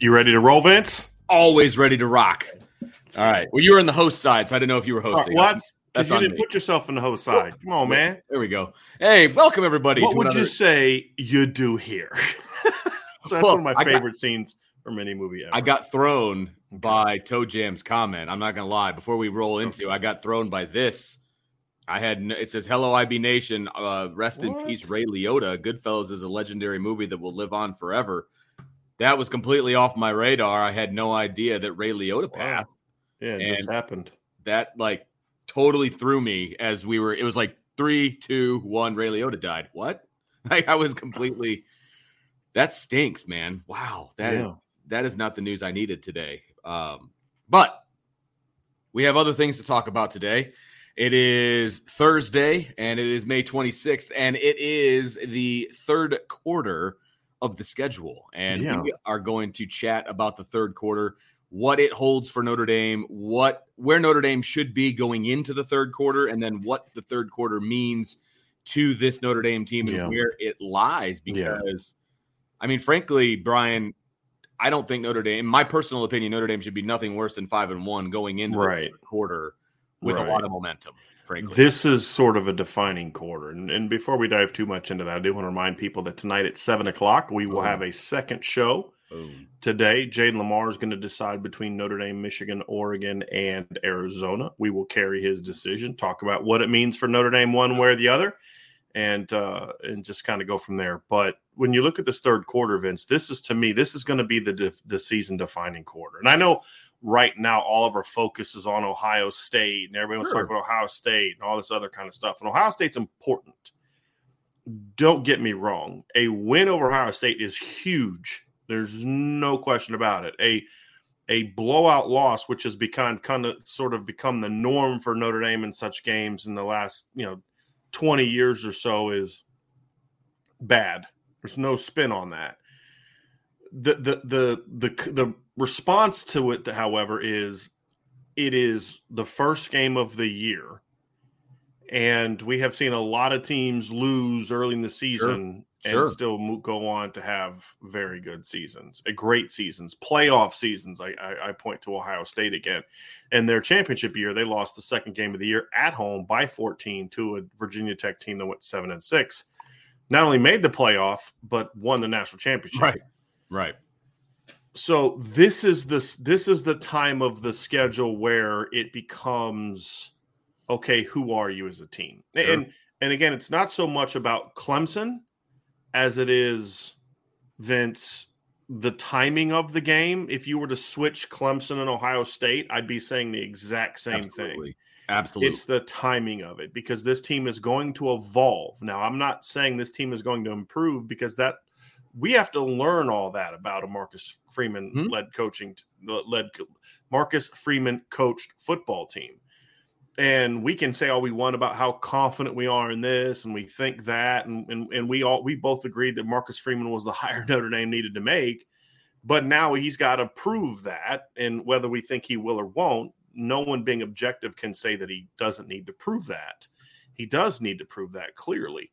You ready to roll, Vince? Always ready to rock. All right. Well, you were on the host side, so I didn't know if you were hosting. Sorry, what? That's you on didn't me. Put yourself on the host side. Come on, man. There we go. Hey, welcome everybody. What would you say you do here? So that's one of my favorite scenes from any movie ever. I got thrown by Toe Jam's comment. I'm not going to lie. Before we roll into, I got thrown by this. It says, "Hello, IB Nation. Rest in peace, Ray Liotta. Goodfellas is a legendary movie that will live on forever." That was completely off my radar. I had no idea that Ray Liotta passed. Wow. Yeah, it just happened. That totally threw me as we were. It was 3, 2, 1. Ray Liotta died. What? I was completely. That stinks, man. Wow. That is not the news I needed today. But we have other things to talk about today. It is Thursday, and it is May 26th, and it is the third quarter of the schedule, and we are going to chat about the third quarter, what it holds for Notre Dame, where Notre Dame should be going into the third quarter, and then what the third quarter means to this Notre Dame team and where it lies. Because, I mean, frankly, Brian, I don't think Notre Dame, in my personal opinion, Notre Dame should be nothing worse than 5-1 going into the third quarter with a lot of momentum. Frankly. This is sort of a defining quarter. And before we dive too much into that, I do want to remind people that tonight at 7 o'clock, we will have a second show. Today, Jaden Lamar is going to decide between Notre Dame, Michigan, Oregon, and Arizona. We will carry his decision, talk about what it means for Notre Dame one way or the other, and just kind of go from there. But when you look at this third quarter, Vince, this is going to be the season-defining quarter. And I know right now all of our focus is on Ohio State, and everybody wants to talk about Ohio State and all this other kind of stuff. And Ohio State's important. Don't get me wrong. A win over Ohio State is huge. There's no question about it. A blowout loss, which has become the norm for Notre Dame in such games in the last 20 years or so, is bad. There's no spin on that. The response to it, however, is it is the first game of the year, and we have seen a lot of teams lose early in the season and still go on to have very good seasons, great seasons, playoff seasons. I point to Ohio State again. In their championship year, they lost the second game of the year at home by 14 to a Virginia Tech team that went 7-6. Not only made the playoff, but won the national championship. Right. So this is the time of the schedule where it becomes, okay, who are you as a team? Sure. And again, it's not so much about Clemson as it is, Vince, the timing of the game. If you were to switch Clemson and Ohio State, I'd be saying the exact same thing. Absolutely. It's the timing of it, because this team is going to evolve. Now, I'm not saying this team is going to improve, because that – we have to learn all that about a Marcus Freeman led coaching, led Marcus Freeman coached football team. And we can say all we want about how confident we are in this, and we think that, and we both agreed that Marcus Freeman was the hire Notre Dame needed to make, but now he's got to prove that, and whether we think he will or won't, no one being objective can say that he doesn't need to prove that. He does need to prove that clearly.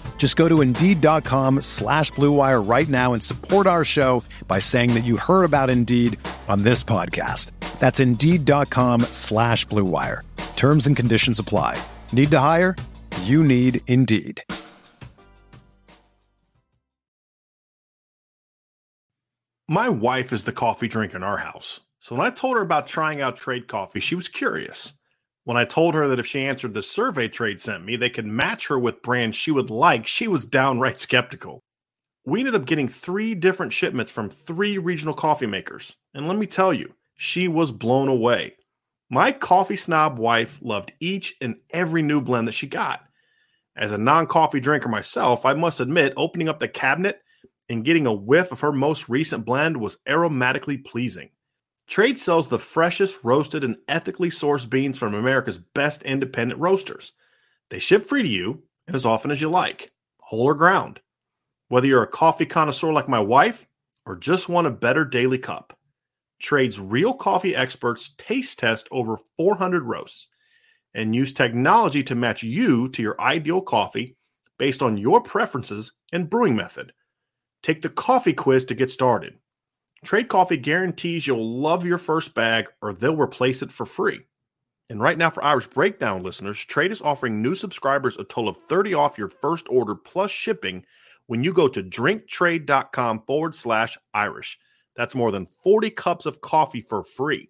Just go to Indeed.com/Blue Wire right now and support our show by saying that you heard about Indeed on this podcast. That's Indeed.com/Blue Wire. Terms and conditions apply. Need to hire? You need Indeed. My wife is the coffee drinker in our house. So when I told her about trying out Trade coffee, she was curious. When I told her that if she answered the survey Trade sent me, they could match her with brands she would like, she was downright skeptical. We ended up getting 3 different shipments from 3 regional coffee makers. And let me tell you, she was blown away. My coffee snob wife loved each and every new blend that she got. As a non-coffee drinker myself, I must admit, opening up the cabinet and getting a whiff of her most recent blend was aromatically pleasing. Trade sells the freshest, roasted, and ethically sourced beans from America's best independent roasters. They ship free to you and as often as you like, whole or ground. Whether you're a coffee connoisseur like my wife or just want a better daily cup, Trade's real coffee experts taste test over 400 roasts and use technology to match you to your ideal coffee based on your preferences and brewing method. Take the coffee quiz to get started. Trade Coffee guarantees you'll love your first bag or they'll replace it for free. And right now for Irish Breakdown listeners, Trade is offering new subscribers a total of 30 off your first order plus shipping when you go to drinktrade.com/Irish. That's more than 40 cups of coffee for free.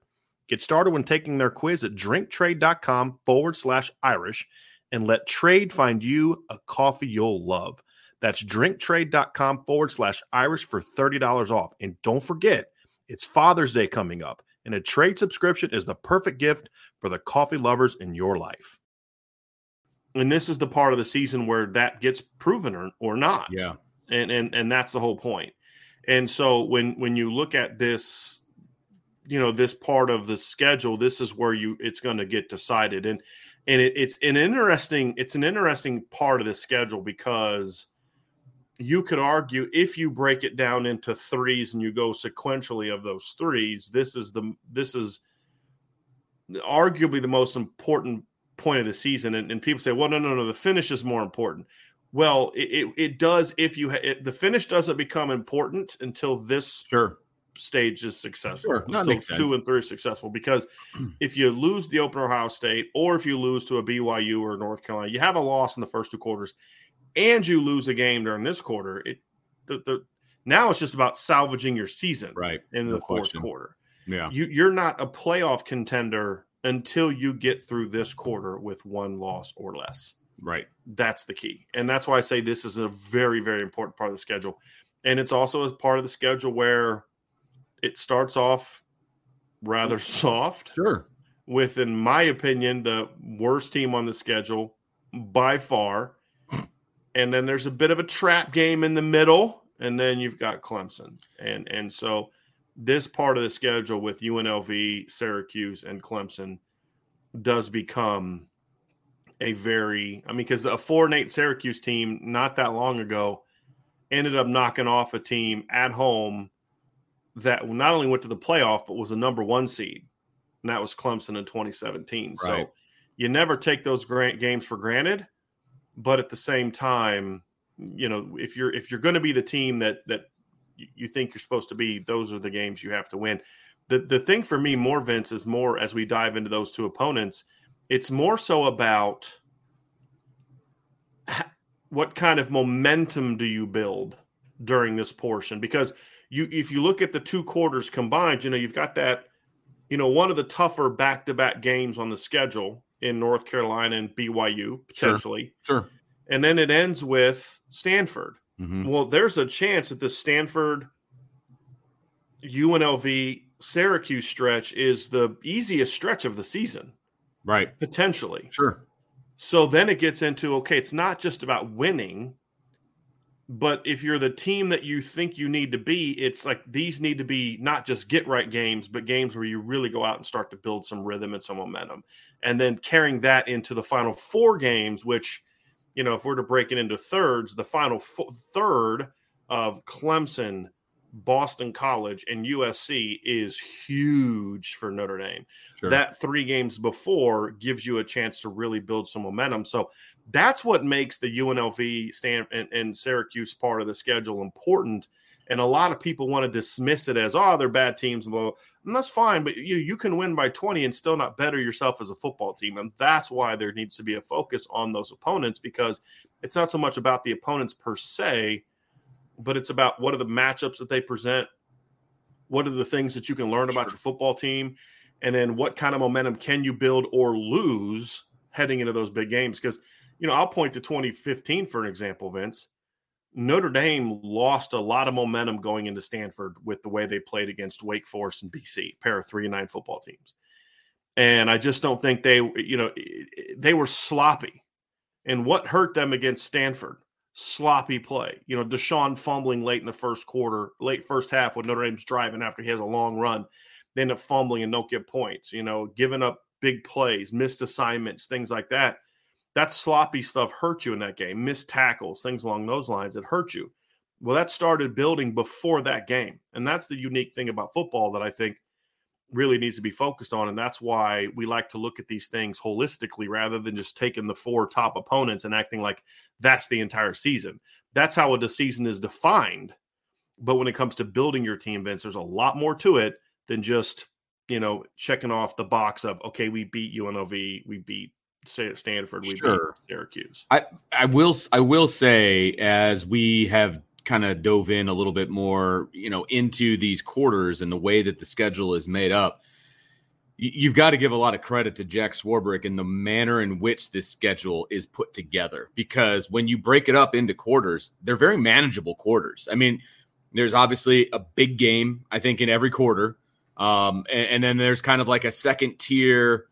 Get started when taking their quiz at drinktrade.com/Irish and let Trade find you a coffee you'll love. That's drinktrade.com/Irish for $30 off. And don't forget, it's Father's Day coming up, and a Trade subscription is the perfect gift for the coffee lovers in your life. And this is the part of the season where that gets proven or not. Yeah. And that's the whole point. And so when you look at this, you know, this part of the schedule, this is where it's going to get decided. And it's an interesting part of the schedule because you could argue if you break it down into threes and you go sequentially of those threes, this is arguably the most important point of the season. And people say, well, no, the finish is more important. Well, it does if you the finish doesn't become important until this stage is successful. Sure. Until 2 and 3 are successful, because if you lose the opener Ohio State or if you lose to a BYU or North Carolina, you have a loss in the first 2 quarters, and you lose a game during this quarter, now it's just about salvaging your season right in the fourth quarter. Yeah, you're not a playoff contender until you get through this quarter with 1 loss or less. Right. That's the key. And that's why I say this is a very, very important part of the schedule. And it's also a part of the schedule where it starts off rather soft. Sure. With, in my opinion, the worst team on the schedule by far. And then there's a bit of a trap game in the middle, and then you've got Clemson. And so this part of the schedule with UNLV, Syracuse, and Clemson does become a very – I mean, because a 4-8 Syracuse team not that long ago ended up knocking off a team at home that not only went to the playoff but was a number 1 seed, and that was Clemson in 2017. Right. So you never take those games for granted. But at the same time, you know, if you're going to be the team that you think you're supposed to be, those are the games you have to win. The thing for me more, Vince, is more as we dive into those two opponents, it's more so about what kind of momentum do you build during this portion? Because if you look at the two quarters combined, you know, you've got that, you know, one of the tougher back-to-back games on the schedule in North Carolina and BYU, potentially. Sure. And then it ends with Stanford. Mm-hmm. Well, there's a chance that the Stanford, UNLV, Syracuse stretch is the easiest stretch of the season. Right. Potentially. Sure. So then it gets into, okay, it's not just about winning, but if you're the team that you think you need to be, it's like these need to be not just get right games, but games where you really go out and start to build some rhythm and some momentum. And then carrying that into the final four games, which, you know, if we're to break it into thirds, the final third of Clemson, Boston College, and USC is huge for Notre Dame. Sure. That three games before gives you a chance to really build some momentum. So that's what makes the UNLV, Stanford, and Syracuse part of the schedule important. And a lot of people want to dismiss it as, oh, they're bad teams. Well, and that's fine, but you can win by 20 and still not better yourself as a football team. And that's why there needs to be a focus on those opponents, because it's not so much about the opponents per se, but it's about what are the matchups that they present, what are the things that you can learn about your football team, and then what kind of momentum can you build or lose heading into those big games. Because, you know, I'll point to 2015 for an example, Vince. Notre Dame lost a lot of momentum going into Stanford with the way they played against Wake Forest and BC, pair of 3-9 football teams. And I just don't think they, you know, they were sloppy. And what hurt them against Stanford? Sloppy play. You know, Deshaun fumbling late in the first quarter, late first half when Notre Dame's driving after he has a long run. They end up fumbling and don't get points, you know, giving up big plays, missed assignments, things like that. That sloppy stuff hurt you in that game. Missed tackles, things along those lines that hurt you. Well, that started building before that game. And that's the unique thing about football that I think really needs to be focused on. And that's why we like to look at these things holistically rather than just taking the four top opponents and acting like that's the entire season. That's how the season is defined. But when it comes to building your team, Vince, there's a lot more to it than just, you know, checking off the box of, okay, we beat UNLV, we beat Stanford, we beat Syracuse. I will say, as we have kind of dove in a little bit more, you know, into these quarters and the way that the schedule is made up, you've got to give a lot of credit to Jack Swarbrick and the manner in which this schedule is put together. Because when you break it up into quarters, they're very manageable quarters. I mean, there's obviously a big game, I think, in every quarter. And then there's kind of like a second tier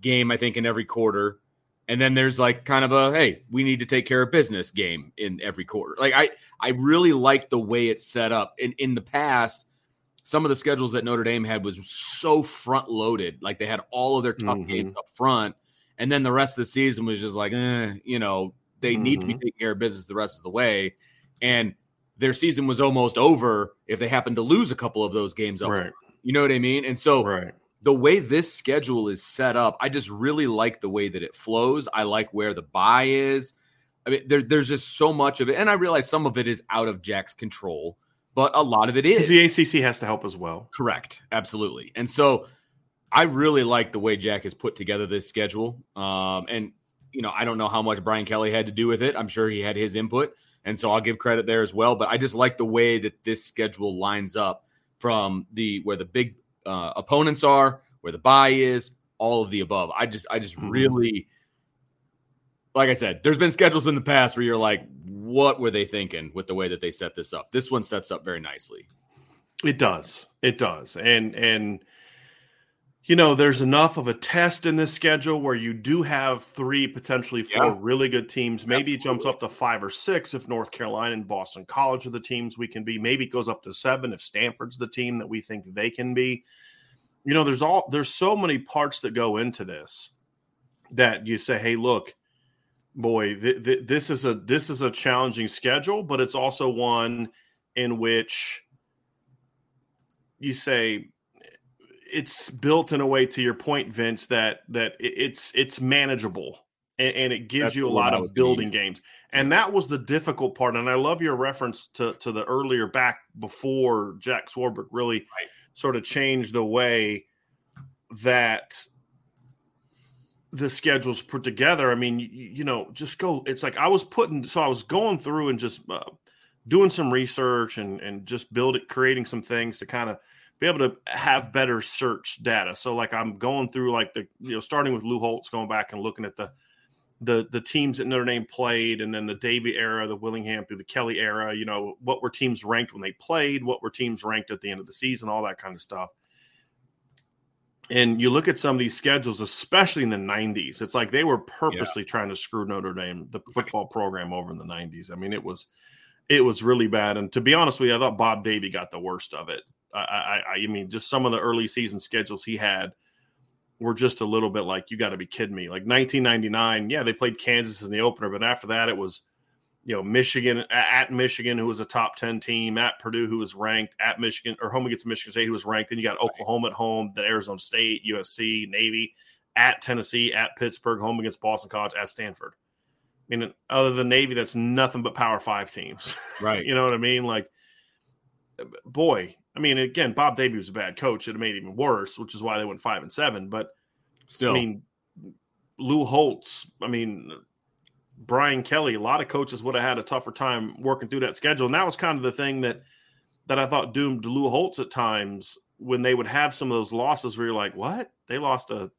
game, I think, in every quarter. And then there's like kind of a, hey, we need to take care of business game in every quarter. Like I really like the way it's set up. In the past, some of the schedules that Notre Dame had was so front loaded. Like they had all of their tough games up front. And then the rest of the season was just like, you know, they need to be taking care of business the rest of the way. And their season was almost over if they happened to lose a couple of those games up front. You know what I mean? And so the way this schedule is set up, I just really like the way that it flows. I like where the bye is. I mean, there's just so much of it. And I realize some of it is out of Jack's control, but a lot of it is. The ACC has to help as well. Correct. Absolutely. And so I really like the way Jack has put together this schedule. And, you know, I don't know how much Brian Kelly had to do with it. I'm sure he had his input. And so I'll give credit there as well. But I just like the way that this schedule lines up from where the big opponents are, where the bye is, all of the above. I just really, like I said, there's been schedules in the past where you're like, what were they thinking with the way that they set this up? This one sets up very nicely. It does. And you know, there's enough of a test in this schedule where you do have three, potentially four really good teams. Maybe it jumps up to 5 or 6 if North Carolina and Boston College are the teams we can be. Maybe it goes up to 7 if Stanford's the team that we think they can be. You know, there's so many parts that go into this that you say, hey, look, boy, this is a challenging schedule, but it's also one in which you say, it's built in a way, to your point, Vince, that it's manageable and it gives you a lot of building games. And that was the difficult part. And I love your reference to the earlier back before Jack Swarbrick really sort of changed the way that the schedule's put together. I mean, you know, just go. It's like I was putting – so I was going through and just doing some research and just creating some things to kind of be able to have better search data. So, like, I'm going through, like, the starting with Lou Holtz, going back and looking at the teams that Notre Dame played, and then the Davey era, the Willingham through the Kelly era, you know, what were teams ranked when they played, what were teams ranked at the end of the season, all that kind of stuff. And you look at some of these schedules, especially in the 90s, it's like they were purposely trying to screw Notre Dame, the football program, over in the 90s. I mean, it was really bad. And to be honest with you, I thought Bob Davey got the worst of it. I mean, just some of the early season schedules he had were just a little bit like, you got to be kidding me. Like 1999, they played Kansas in the opener, but after that it was, Michigan, at Michigan, who was a top 10 team, at Purdue, who was ranked, at Michigan, or home against Michigan State, who was ranked. Then you got Oklahoma at home, then Arizona State, USC, Navy, at Tennessee, at Pittsburgh, home against Boston College, at Stanford. I mean, other than Navy, that's nothing but Power 5 teams. Right. You know what I mean? Like, boy, I mean, again, Bob Davey was a bad coach. It made it even worse, which is why they went 5-7. But still, I mean, Lou Holtz, I mean, Brian Kelly, a lot of coaches would have had a tougher time working through that schedule. And that was kind of the thing that I thought doomed Lou Holtz at times, when they would have some of those losses where you're like, what? They lost to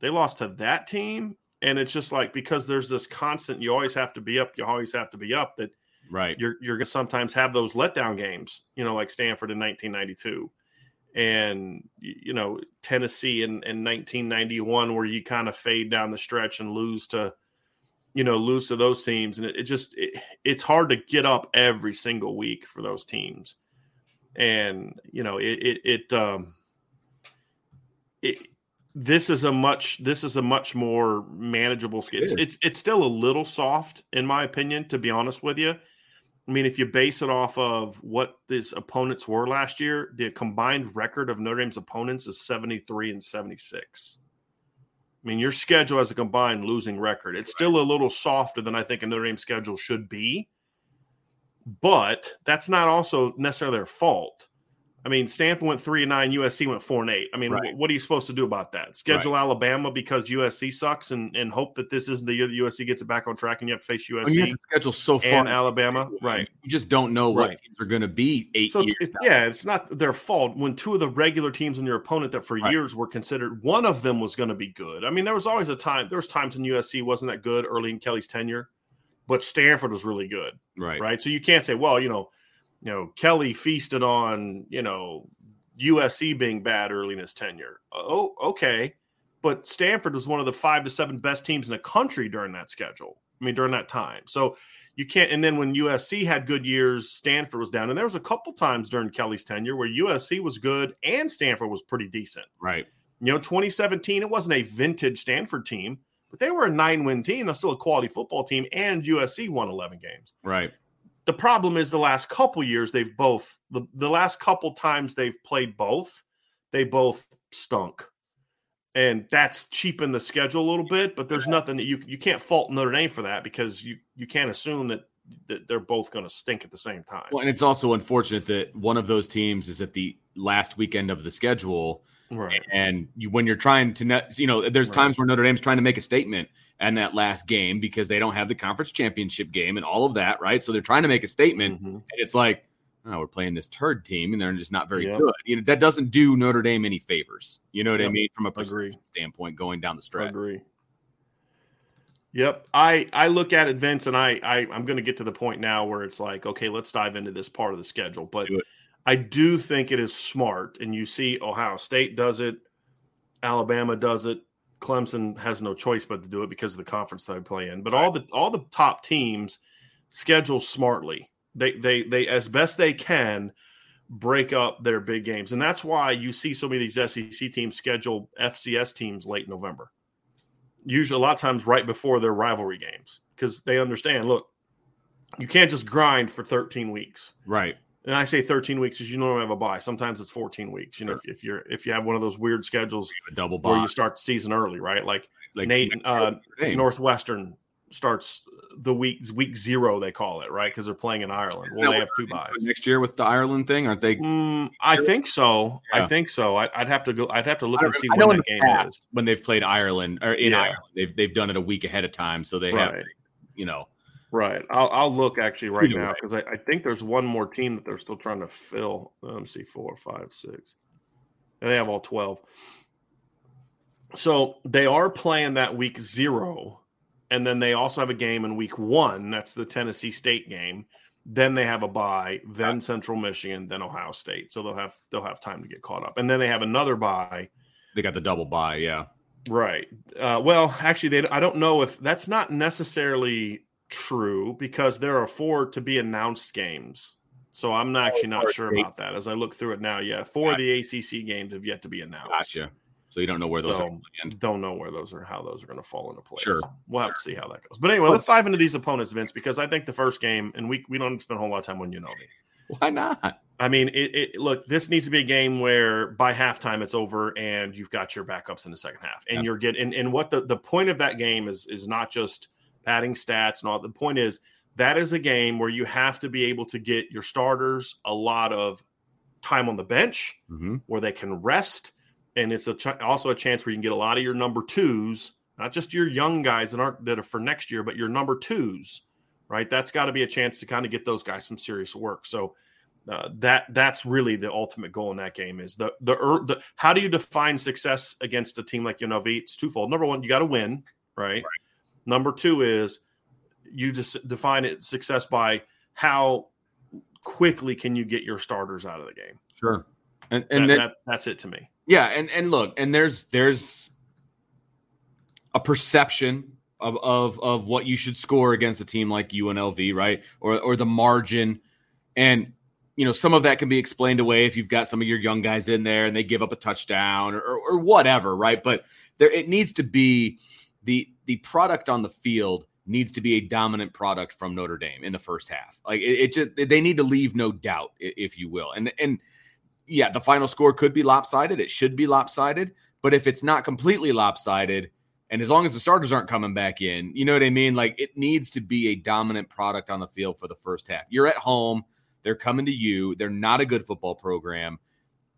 that team? And it's just like, because there's this constant, you always have to be up, that you're going to sometimes have those letdown games, like Stanford in 1992 and, Tennessee in 1991, where you kind of fade down the stretch and lose to those teams. And it's hard to get up every single week for those teams. And, this is a much more manageable schedule. It's still a little soft, in my opinion, to be honest with you. I mean, if you base it off of what these opponents were last year, the combined record of Notre Dame's opponents is 73-76. I mean, your schedule has a combined losing record. It's still a little softer than I think a Notre Dame schedule should be, but that's not also necessarily their fault. I mean, Stanford went 3-9, USC went 4-8. I mean, what are you supposed to do about that? Schedule Alabama because USC sucks and hope that this isn't the year that USC gets it back on track and you have to face USC. And you have to schedule so far. And Alabama, you just don't know what teams are going to be 8 years. It's not their fault. When two of the regular teams on your opponent that for years were considered, one of them was going to be good. I mean, there was always a time. There was times when USC wasn't that good early in Kelly's tenure, but Stanford was really good. Right? So you can't say, well, Kelly feasted on, USC being bad early in his tenure. Oh, okay. But Stanford was one of the 5 to 7 best teams in the country during that time. So you can't – and then when USC had good years, Stanford was down. And there was a couple times during Kelly's tenure where USC was good and Stanford was pretty decent. Right. 2017, it wasn't a vintage Stanford team, but they were a 9-win team. That's still a quality football team, and USC won 11 games. Right. The problem is the last couple years they've both – the last couple times they've played both, they both stunk. And that's cheapened the schedule a little bit, but there's nothing that you can't fault Notre Dame for that, because you can't assume that they're both going to stink at the same time. Well, and it's also unfortunate that one of those teams is at the last weekend of the schedule. Right. And when you're trying to – there's times where Notre Dame's trying to make a statement and that last game, because they don't have the conference championship game and all of that, right? So they're trying to make a statement, and it's like, oh, we're playing this turd team, and they're just not very good. That doesn't do Notre Dame any favors. You know what I mean? From a prestige standpoint, going down the stretch. I agree. Yep. I look at it, Vince, and I'm going to get to the point now where it's like, okay, let's dive into this part of the schedule. But I do think it is smart, and you see Ohio State does it, Alabama does it, Clemson has no choice but to do it because of the conference they play in. But all the top teams schedule smartly. They as best they can break up their big games, and that's why you see so many of these SEC teams schedule FCS teams late November. Usually, a lot of times right before their rivalry games, because they understand. Look, you can't just grind for 13 weeks. Right. and I say 13 weeks because you normally have a bye. Sometimes it's 14 weeks. You know, if you have one of those weird schedules, a double bye, where you start the season early, right? Like Northwestern starts the week zero, they call it, right? Because they're playing in Ireland. Well, they have two byes next year with the Ireland thing, aren't they? I think so. Yeah. I think so. I'd have to go. I'd have to look and see when that game is. When they've played Ireland or in Ireland, they've done it a week ahead of time, so they have, you know. Right. I'll look actually right now because I think there's one more team that they're still trying to fill. Let me see, 4, 5, 6. And they have all 12. So they are playing that week zero, and then they also have a game in week one. That's the Tennessee State game. Then they have a bye, then Central Michigan, then Ohio State. So they'll have time to get caught up. And then they have another bye. They got the double bye, yeah. Right. Well, actually, I don't know if that's not necessarily – true, because there are 4 to be announced games, so I'm actually not sure about that. As I look through it now, 4 of the ACC games have yet to be announced. Gotcha. So you don't know where those are. Don't know where those are, how those are going to fall into place. Sure, we'll have to see how that goes. But anyway, let's dive into these opponents, Vince, because I think the first game, and we don't spend a whole lot of time on UNLV. Why not? I mean, look, this needs to be a game where by halftime it's over and you've got your backups in the second half, and you're getting. And what the point of that game is not just padding stats and all. The point is that is a game where you have to be able to get your starters a lot of time on the bench, where they can rest, and it's also a chance where you can get a lot of your number twos, not just your young guys that are for next year, but your number twos, right? That's got to be a chance to kind of get those guys some serious work. So that's really the ultimate goal in that game is the how do you define success against a team like UNLV? It's twofold. Number one, you got to win, right? Number two is you just define it success by how quickly can you get your starters out of the game. Sure. And that's it to me. Yeah. And look, and there's a perception of what you should score against a team like UNLV, right? Or the margin. And, you know, some of that can be explained away if you've got some of your young guys in there and they give up a touchdown or whatever, right? But it needs to be the product on the field needs to be a dominant product from Notre Dame in the first half. Like it just, they need to leave no doubt, if you will. And yeah, the final score could be lopsided. It should be lopsided, but if it's not completely lopsided, and as long as the starters aren't coming back in, you know what I mean? Like it needs to be a dominant product on the field for the first half. You're at home. They're coming to you. They're not a good football program.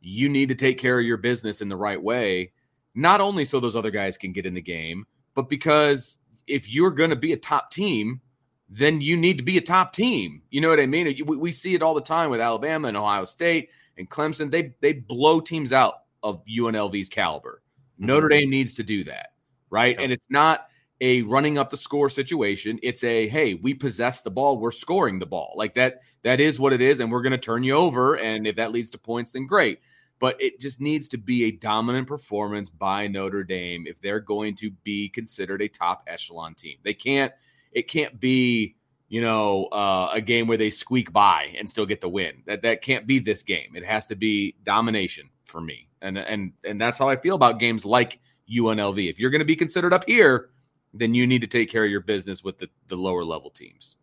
You need to take care of your business in the right way, not only so those other guys can get in the game, but because if you're going to be a top team, then you need to be a top team. You know what I mean? We see it all the time with Alabama and Ohio State and Clemson. They blow teams out of UNLV's caliber. Notre Dame needs to do that, right? And it's not a running up the score situation. It's a, hey, we possess the ball. We're scoring the ball. Like that is what it is, and we're going to turn you over. And if that leads to points, then great. But it just needs to be a dominant performance by Notre Dame if they're going to be considered a top echelon team. It can't be, you know, a game where they squeak by and still get the win. That can't be this game. It has to be domination for me. And that's how I feel about games like UNLV. If you're going to be considered up here, then you need to take care of your business with the lower level teams.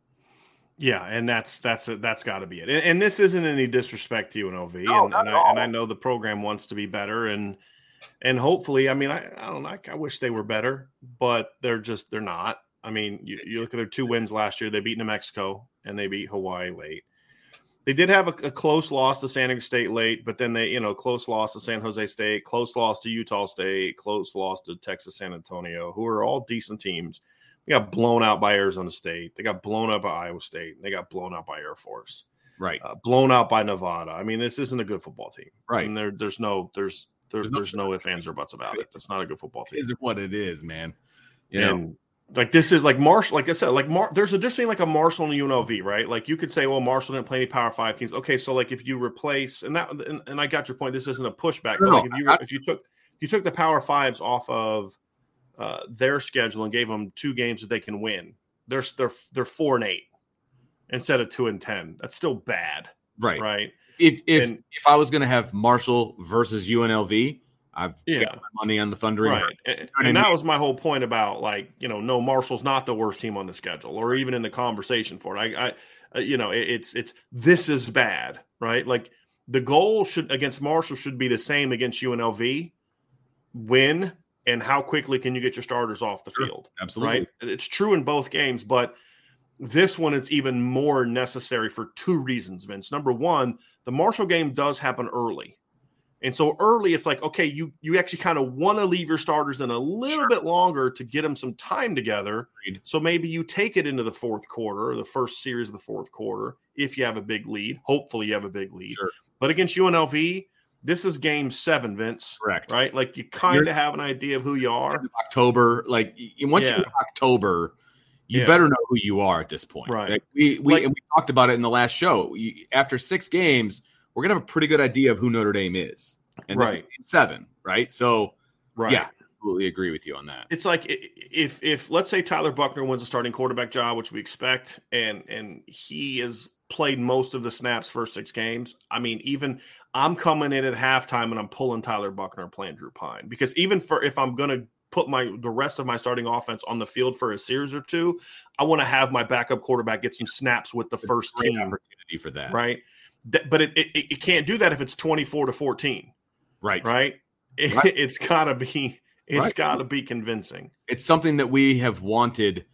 Yeah, and that's got to be it. And this isn't any disrespect to UNLV, no, and I know the program wants to be better, and hopefully, I mean, I don't know, I wish they were better, but they're not. I mean, you look at their 2 wins last year; they beat New Mexico and they beat Hawaii late. They did have a close loss to San Diego State late, but then they, you know, close loss to San Jose State, close loss to Utah State, close loss to Texas San Antonio, who are all decent teams. They got blown out by Arizona State. They got blown out by Iowa State. They got blown out by Air Force. Right. Blown out by Nevada. I mean, this isn't a good football team. Right. And there's no ifs, ands, or buts about it. It's not a good football team. It is what it is, man. Yeah. And like this is like Marshall. Like I said, like there's a difference like a Marshall and UNLV, right? Like you could say, well, Marshall didn't play any Power 5 teams. Okay, so like if you replace and I got your point. This isn't a pushback. No, but like if you took the Power 5s off of their schedule and gave them 2 games that they can win. They're 4-8 instead of 2-10. That's still bad, right? If I was going to have Marshall versus UNLV, I've got my money on the Thundering. Right. And that was my whole point about like, you know, no, Marshall's not the worst team on the schedule or even in the conversation for it. I, I you know, it's this is bad, right? Like the goal should against Marshall should be the same against UNLV. Win, and how quickly can you get your starters off the field? Absolutely. Right? It's true in both games, but this one, it's even more necessary for two reasons, Vince. Number one, the Marshall game does happen early. And so early, it's like, okay, you actually kind of want to leave your starters in a little bit longer to get them some time together. So maybe you take it into the fourth quarter, or the first series of the fourth quarter, if you have a big lead. Hopefully you have a big lead. Sure. But against UNLV, this is Game 7, Vince. Correct. Right? Like you kind of have an idea of who you are. October. Like once you're in October, you better know who you are at this point. Right. Like we talked about it in the last show. After 6 games, we're gonna have a pretty good idea of who Notre Dame is, and this is Game 7, right? So, yeah, absolutely agree with you on that. It's like if let's say Tyler Buckner wins the starting quarterback job, which we expect, and he has played most of the snaps first 6 games. I mean, even I'm coming in at halftime and I'm pulling Tyler Buckner and playing Drew Pine, because even for if I'm gonna put the rest of my starting offense on the field for a series or two, I want to have my backup quarterback get some snaps with the first team opportunity for that, right? But it can't do that if it's 24-14, right? It's gotta be convincing. It's something that we have wanted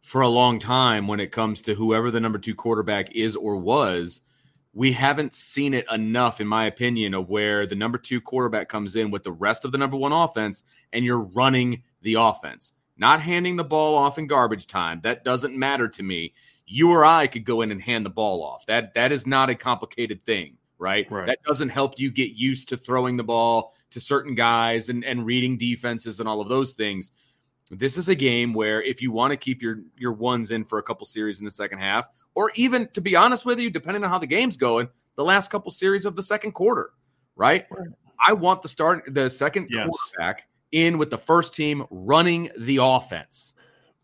for a long time when it comes to whoever the number 2 quarterback is or was. We haven't seen it enough, in my opinion, of where the number 2 quarterback comes in with the rest of the number 1 offense, and you're running the offense, not handing the ball off in garbage time. That doesn't matter to me. You or I could go in and hand the ball off. That is not a complicated thing, right? That doesn't help you get used to throwing the ball to certain guys and reading defenses and all of those things. This is a game where if you want to keep your ones in for a couple series in the second half, or even, to be honest with you, depending on how the game's going, the last couple series of the second quarter, right? I want the second quarterback in with the first team running the offense.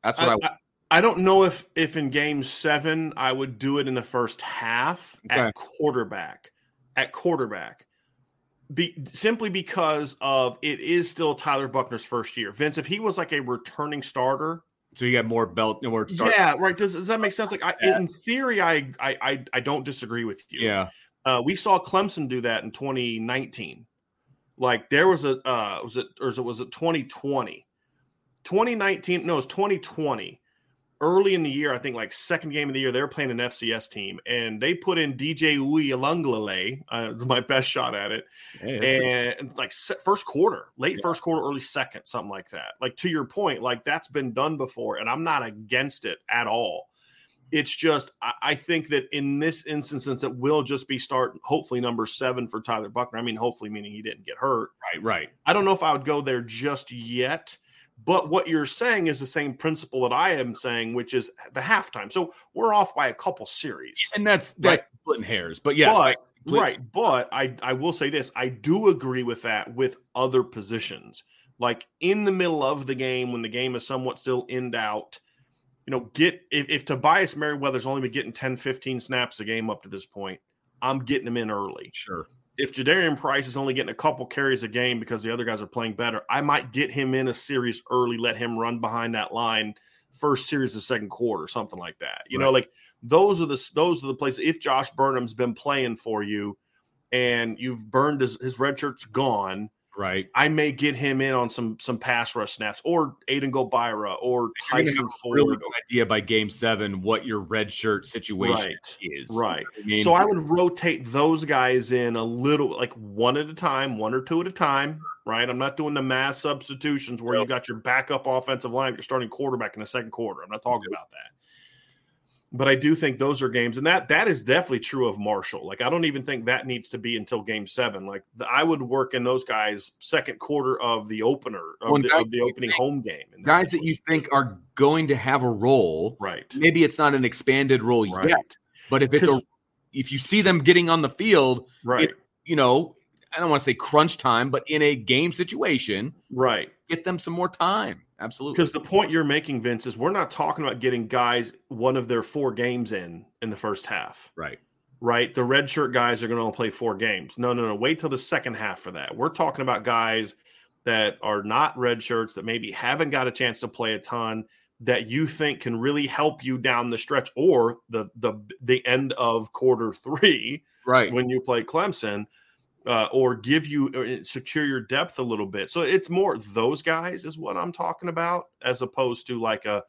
That's what I want. I don't know if in Game 7 I would do it in the first half at quarterback. Simply because of it is still Tyler Buckner's first year. Vince, if he was like a returning starter, so you got more starters. Yeah, right. Does that make sense? Like in theory, I don't disagree with you. Yeah, we saw Clemson do that in 2019. Like there was a was it 2020? 2019? No, it's 2020. Early in the year, I think like second game of the year, they were playing an FCS team, and they put in DJ Uyalunglele. It's my best shot at it. Hey, and like first quarter, late first quarter, early second, something like that. Like to your point, like that's been done before, and I'm not against it at all. It's just I think that in this instance, it will just be hopefully number 7 for Tyler Buckner. I mean, hopefully meaning he didn't get hurt. Right. I don't know if I would go there just yet. But what you're saying is the same principle that I am saying, which is the halftime. So we're off by a couple series. And that's splitting hairs. But yes. But I will say this. I do agree with that with other positions. Like in the middle of the game, when the game is somewhat still in doubt, you know, if Tobias Merriweather's only been getting 10, 15 snaps a game up to this point, I'm getting him in early. Sure. If Jadarian Price is only getting a couple carries a game because the other guys are playing better, I might get him in a series early, let him run behind that line first series of the second quarter, something like that. You know, like those are the places. If Josh Burnham's been playing for you and you've burned his red shirt's gone, right? I may get him in on some pass rush snaps, or Aiden Gobira, or Tyson Ford. Really good idea by Game 7 what your red shirt situation is. Right. You know what I mean? So I would rotate those guys in a little, like one at a time, one or two at a time. Right. I'm not doing the mass substitutions where you got your backup offensive line, your starting quarterback in the second quarter. I'm not talking about that. But I do think those are games, and that is definitely true of Marshall. Like, I don't even think that needs to be until Game 7. Like, I would work in those guys second quarter of the opener, of the opening home game. Guys that you think are going to have a role. Right. Maybe it's not an expanded role yet, but if you see them getting on the field, right. You know, I don't want to say crunch time, but in a game situation, right, get them some more time. Absolutely. Because the point you're making, Vince, is we're not talking about getting guys one of their 4 games in the first half. Right? The redshirt guys are going to only play 4 games. No. Wait till the second half for that. We're talking about guys that are not redshirts, that maybe haven't got a chance to play a ton, that you think can really help you down the stretch or the end of quarter three, right, when you play Clemson, or give you or secure your depth a little bit. So it's more those guys is what I'm talking about, as opposed to like a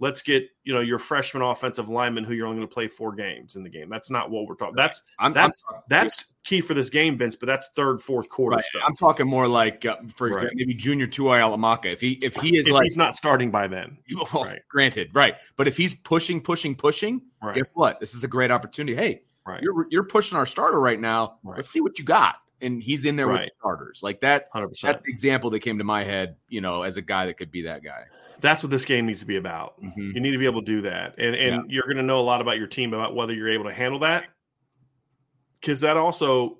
let's get, you know, your freshman offensive lineman who you're only going to play 4 games in the game. That's not what we're talking. That's key for this game, Vince. But that's third, fourth quarter stuff. I'm talking more like, for example, maybe junior Tuai Elamaka. If he's not starting by then, well, granted, right? But if he's pushing, right, guess what? This is a great opportunity. Hey, right, you're pushing our starter right now. Right. Let's see what you got. And he's in there with the starters like that. 100%. That's the example that came to my head, you know, as a guy that could be that guy. That's what this game needs to be about. Mm-hmm. You need to be able to do that. And you're going to know a lot about your team, about whether you're able to handle that. Because that also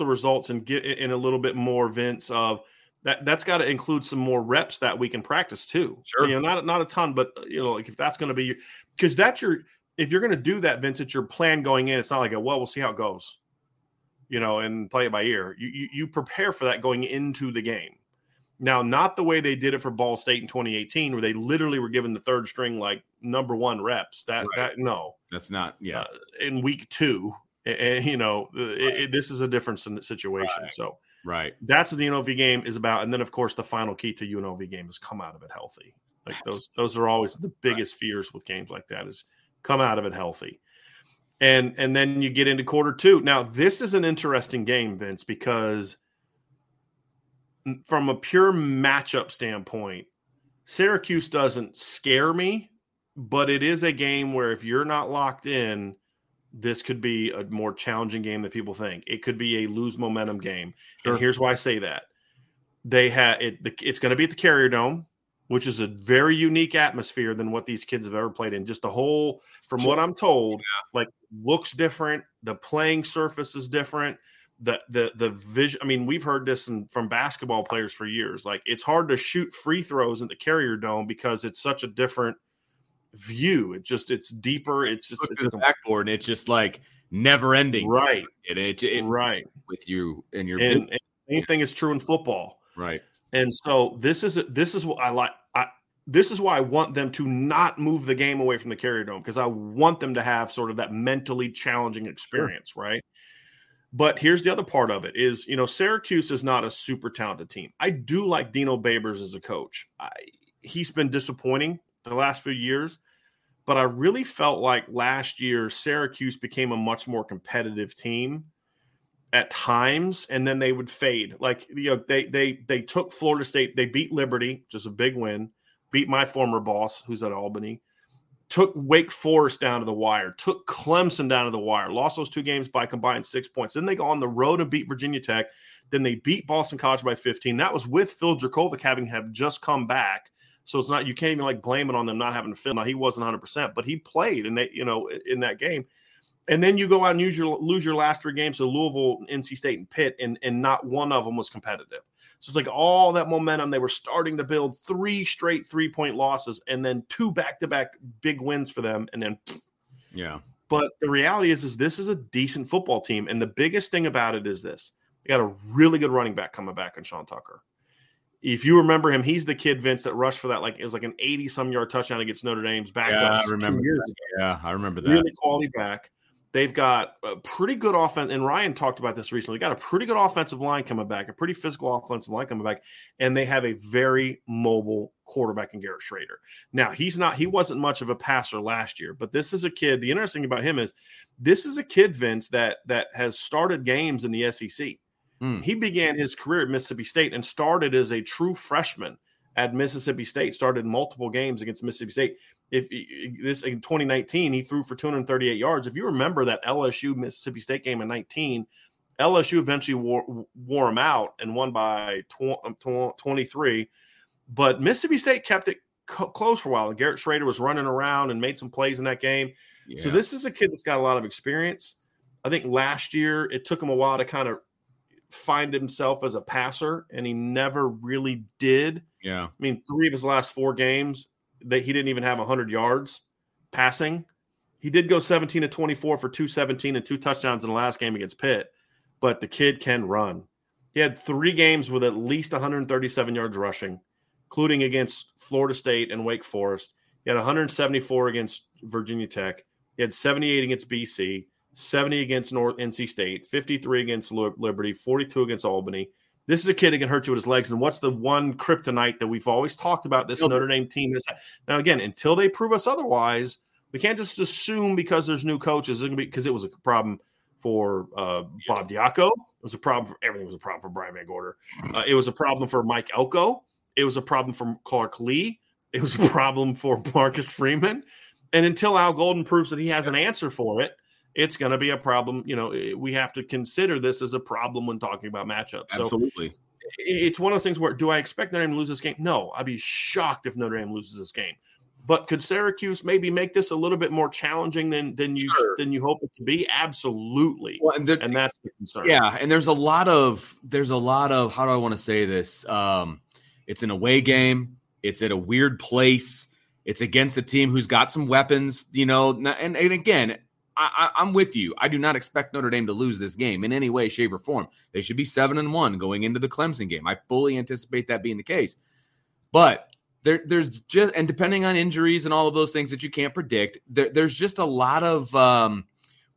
results in a little bit more, Vince, of that's got to include some more reps that we can practice too. Sure. You know, not a ton, but you know, like if that's going to be – because if you're going to do that, Vince, it's your plan going in. It's not like, we'll see how it goes, you know, and play it by ear. You prepare for that going into the game. Now, not the way they did it for Ball State in 2018, where they literally were given the third string like number one reps. In week 2, and, you know, this is a different situation. Right. So, that's what the UNLV game is about. And then, of course, the final key to UNLV game is come out of it healthy. Like those are always the biggest fears with games like that, is come out of it healthy. And then you get into quarter 2. Now, this is an interesting game, Vince, because from a pure matchup standpoint, Syracuse doesn't scare me, but it is a game where if you're not locked in, this could be a more challenging game than people think. It could be a lose momentum game. Sure. And here's why I say that. They had it's going to be at the Carrier Dome, which is a very unique atmosphere than what these kids have ever played in. Just the whole, from what I'm told, like looks different. The playing surface is different. The vision. I mean, we've heard this from basketball players for years. Like it's hard to shoot free throws in the Carrier Dome because it's such a different view. It's deeper. It's the backboard, and it's just like never ending. Right. It with you and your. And same thing is true in football. Right. And so this is what I like. This is why I want them to not move the game away from the Carrier Dome, because I want them to have sort of that mentally challenging experience, sure, right? But here's the other part of it is, you know, Syracuse is not a super talented team. I do like Dino Babers as a coach. He's been disappointing the last few years, but I really felt like last year Syracuse became a much more competitive team at times, and then they would fade. Like, you know, they took Florida State. They beat Liberty, which is a big win, beat my former boss, who's at Albany, took Wake Forest down to the wire, took Clemson down to the wire, lost those 2 games by combined 6 points. Then they go on the road and beat Virginia Tech. Then they beat Boston College by 15. That was with Phil Dracovic having just come back. So it's not, you can't even like blame it on them not having Phil. Now, he wasn't 100%, but he played and they, you know, in that game. And then you go out and lose your last 3 games to Louisville, NC State, and Pitt, and not one of them was competitive. So it's like all that momentum. They were starting to build 3 straight 3-point losses and then 2 back-to-back big wins for them. And then But the reality is this is a decent football team. And the biggest thing about it is this. They got a really good running back coming back in Sean Tucker. If you remember him, he's the kid, Vince, that rushed for that, like it was like an 80-some yard touchdown against Notre Dame's back. Yeah, I remember 2 years ago. Yeah, I remember that. Really quality back. They've got a pretty good offense, and Ryan talked about this recently. Got a pretty good offensive line coming back, a pretty physical offensive line coming back, and they have a very mobile quarterback in Garrett Schrader. Now, he wasn't much of a passer last year, but this is a kid. The interesting thing about him is this is a kid, Vince, that has started games in the SEC. Mm. He began his career at Mississippi State and started as a true freshman at Mississippi State, started multiple games against Mississippi State. In 2019, he threw for 238 yards. If you remember that LSU Mississippi State game in 19, LSU eventually wore him out and won by 23. But Mississippi State kept it close for a while. And Garrett Schrader was running around and made some plays in that game. Yeah. So this is a kid that's got a lot of experience. I think last year it took him a while to kind of find himself as a passer, and he never really did. Yeah, I mean, 3 of his last 4 games that he didn't even have 100 yards passing. He did go 17-24 for 217 and 2 touchdowns in the last game against Pitt, but the kid can run. He had 3 games with at least 137 yards rushing, including against Florida State and Wake Forest. He had 174 against Virginia Tech. He had 78 against BC, 70 against NC State, 53 against Liberty, 42 against Albany. This is a kid that can hurt you with his legs. And what's the one kryptonite that we've always talked about, this Notre Dame team? Now, again, until they prove us otherwise, we can't just assume because there's new coaches. Because it was a problem for Bob Diaco. It was a problem. Everything was a problem for Brian Van Gorder. It was a problem for Mike Elko. It was a problem for Clark Lee. It was a problem for Marcus Freeman. And until Al Golden proves that he has an answer for it, it's going to be a problem. You know, we have to consider this as a problem when talking about matchups. Absolutely. So it's one of those things where, do I expect Notre Dame to lose this game? No, I'd be shocked if Notre Dame loses this game. But could Syracuse maybe make this a little bit more challenging than you hope it to be? Absolutely. Well, and that's the concern. Yeah, and there's a lot of how do I want to say this? It's an away game. It's at a weird place. It's against a team who's got some weapons, you know. And again, I'm with you. I do not expect Notre Dame to lose this game in any way, shape, or form. They should be 7-1 going into the Clemson game. I fully anticipate that being the case. But there's just, and depending on injuries and all of those things that you can't predict, there's just a lot of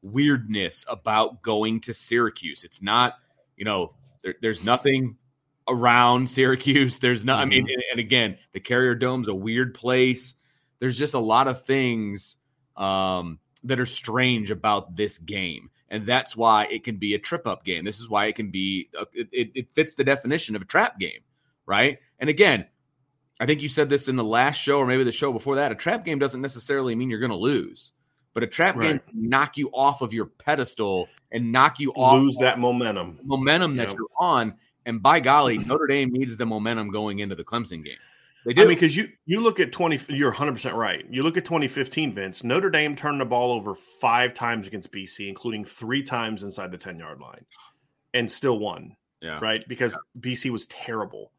weirdness about going to Syracuse. It's not, you know, there's nothing around Syracuse. There's not. I mean, and again, the Carrier Dome's a weird place. There's just a lot of things that are strange about this game, and that's why it can be a trip-up game. This is why it can be it fits the definition of a trap game, right? And again, I think you said this in the last show or maybe the show before that. A trap game doesn't necessarily mean you're going to lose, but a trap game can knock you off of your pedestal and knock you off. Lose that momentum that you're on. And by golly, Notre Dame needs the momentum going into the Clemson game. They do. I mean, because you look at you're 100% right. You look at 2015, Vince, Notre Dame turned the ball over 5 times against BC, including 3 times inside the 10-yard line, and still won, right? Because BC was terrible.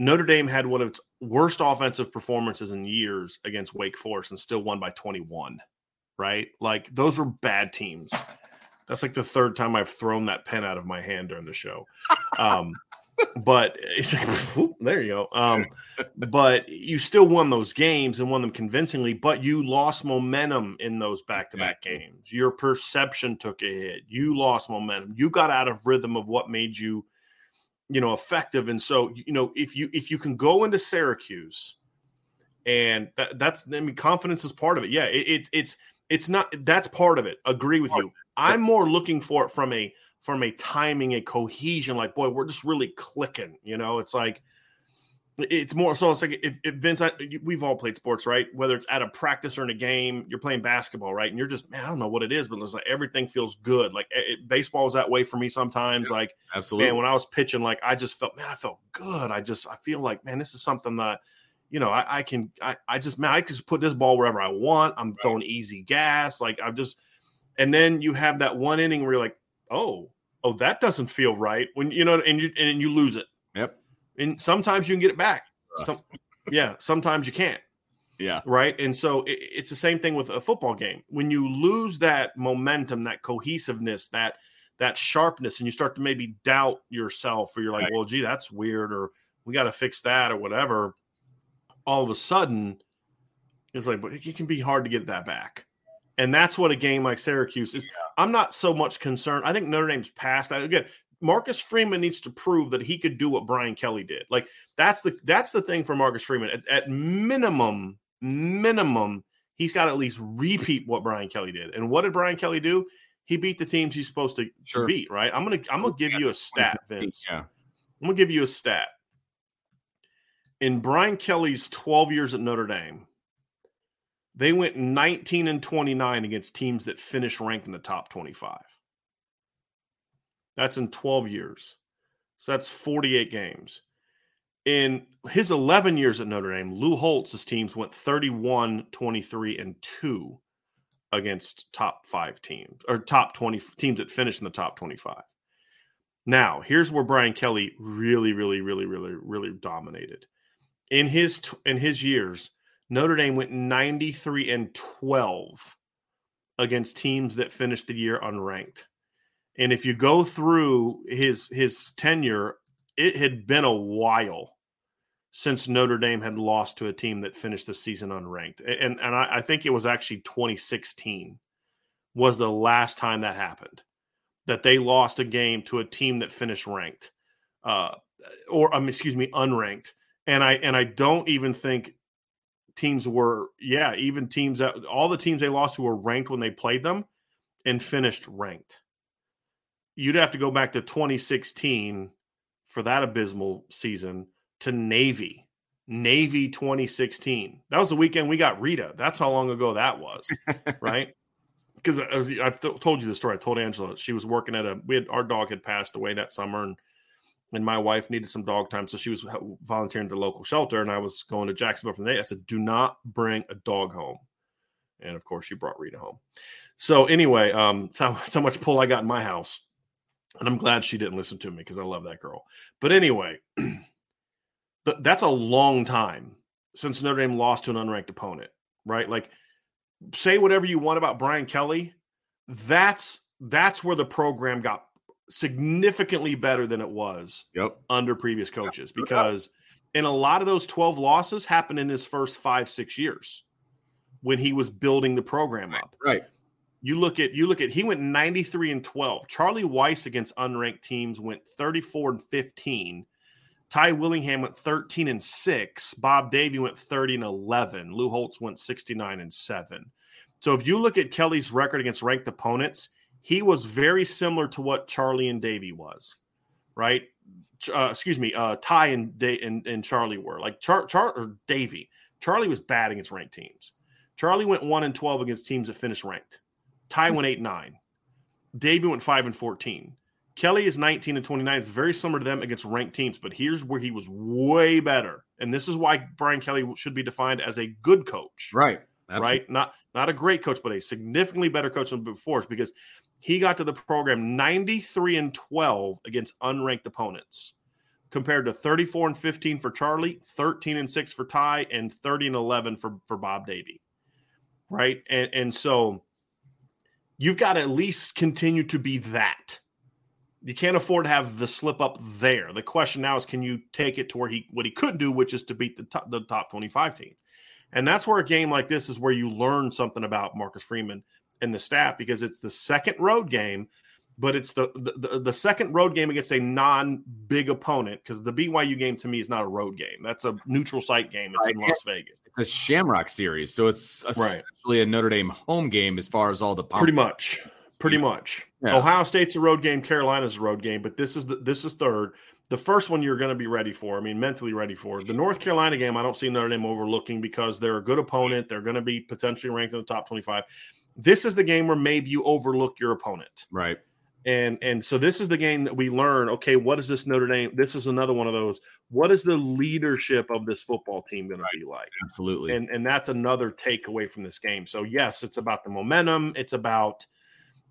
Notre Dame had one of its worst offensive performances in years against Wake Forest and still won by 21, right? Like, those were bad teams. That's like the third time I've thrown that pen out of my hand during the show. But it's like, whoop, there you go. But you still won those games and won them convincingly, but you lost momentum in those back-to-back games. Your perception took a hit. You lost momentum. You got out of rhythm of what made you, you know, effective. And so, you know, if you can go into Syracuse, and that's, I mean, confidence is part of it. Yeah, it's not, that's part of it. Agree with you. I'm more looking for it from a timing, a cohesion, like, boy, we're just really clicking, you know. It's like, it's more so. It's like, if Vince, we've all played sports, right? Whether it's at a practice or in a game, you're playing basketball, right? And you're just, man, I don't know what it is, but it's like everything feels good. Like baseball is that way for me sometimes. Yeah, like, absolutely. Man, when I was pitching, like I just felt, man, I felt good. I feel like, man, this is something that, you know, I can just put this ball wherever I want. I'm throwing easy gas. Like I'm just, and then you have that one inning where you're like, oh, that doesn't feel right. When you know, and you lose it. Yep. And sometimes you can get it back. Sometimes you can't. Yeah. Right. And so it's the same thing with a football game. When you lose that momentum, that cohesiveness, that sharpness, and you start to maybe doubt yourself, or you're like, well, gee, that's weird, or we got to fix that, or whatever. All of a sudden, it's like, but it can be hard to get that back. And that's what a game like Syracuse is. I'm not so much concerned. I think Notre Dame's past that. Again, Marcus Freeman needs to prove that he could do what Brian Kelly did. Like that's the thing for Marcus Freeman. At minimum, he's got to at least repeat what Brian Kelly did. And what did Brian Kelly do? He beat the teams he's supposed to beat. Right? I'm gonna give you a stat, Vince. Yeah. I'm gonna give you a stat. In Brian Kelly's 12 years at Notre Dame, they went 19-29 against teams that finished ranked in the top 25. That's in 12 years. So that's 48 games. In his 11 years at Notre Dame, Lou Holtz's teams went 31-23-2 against top 5 teams, or top 20 teams that finished in the top 25. Now, here's where Brian Kelly really, really, really, really, really dominated. In his years, Notre Dame went 93-12 against teams that finished the year unranked. And if you go through his tenure, it had been a while since Notre Dame had lost to a team that finished the season unranked. And I think it was actually 2016 was the last time that happened, that they lost a game to a team that finished ranked, unranked. And I don't even think teams were, even teams that, all the teams they lost who were ranked when they played them and finished ranked. You'd have to go back to 2016 for that abysmal season to Navy 2016. That was the weekend we got Rita. That's how long ago that was, right? Because I've told you the story. I told Angela she was working at our dog had passed away that summer, and my wife needed some dog time, so she was volunteering at the local shelter, and I was going to Jacksonville for the day. I said, do not bring a dog home. And, of course, she brought Rita home. So, anyway, that's how much pull I got in my house. And I'm glad she didn't listen to me because I love that girl. But anyway, that's a long time since Notre Dame lost to an unranked opponent, right? Like, say whatever you want about Brian Kelly. That's where the program got significantly better than it was under previous coaches, because in a lot of those 12 losses happened in his first 5-6 years when he was building the program up. Right. You look at he went 93-12. Charlie Weiss against unranked teams went 34-15. Ty Willingham went 13-6. Bob Davey went 30-11. Lou Holtz went 69-7. So if you look at Kelly's record against ranked opponents, he was very similar to what Charlie and Davey was, right? Ty and Charlie were like or Davey. Charlie was bad against ranked teams. Charlie went 1-12 against teams that finished ranked. Ty went 8-9. Davey went 5-14. Kelly is 19-29. It's very similar to them against ranked teams, but here's where he was way better. And this is why Brian Kelly should be defined as a good coach. Right. Absolutely. Right? Not a great coach, but a significantly better coach than before, because he got to the program 93-12 against unranked opponents, compared to 34-15 for Charlie, 13-6 for Ty, and 30-11 for Bob Davey. Right. And so you've got to at least continue to be that. You can't afford to have the slip up there. The question now is, can you take it to where what he could do, which is to beat the top 25 team. And that's where a game like this is where you learn something about Marcus Freeman and the staff, because it's the second road game, but it's the second road game against a non-big opponent, because the BYU game to me is not a road game. That's a neutral site game. It's in Las Vegas. It's a Shamrock Series, so it's essentially a Notre Dame home game as far as all the – Pretty much. Yeah. Ohio State's a road game. Carolina's a road game, but this is third. The first one you're going to be ready for, mentally ready for. The North Carolina game I don't see Notre Dame overlooking, because they're a good opponent. They're going to be potentially ranked in the top 25. This is the game where maybe you overlook your opponent. Right. And so this is the game that we learn, okay, what is this Notre Dame? This is another one of those. What is the leadership of this football team going to be like? Absolutely. And that's another takeaway from this game. So, yes, it's about the momentum. It's about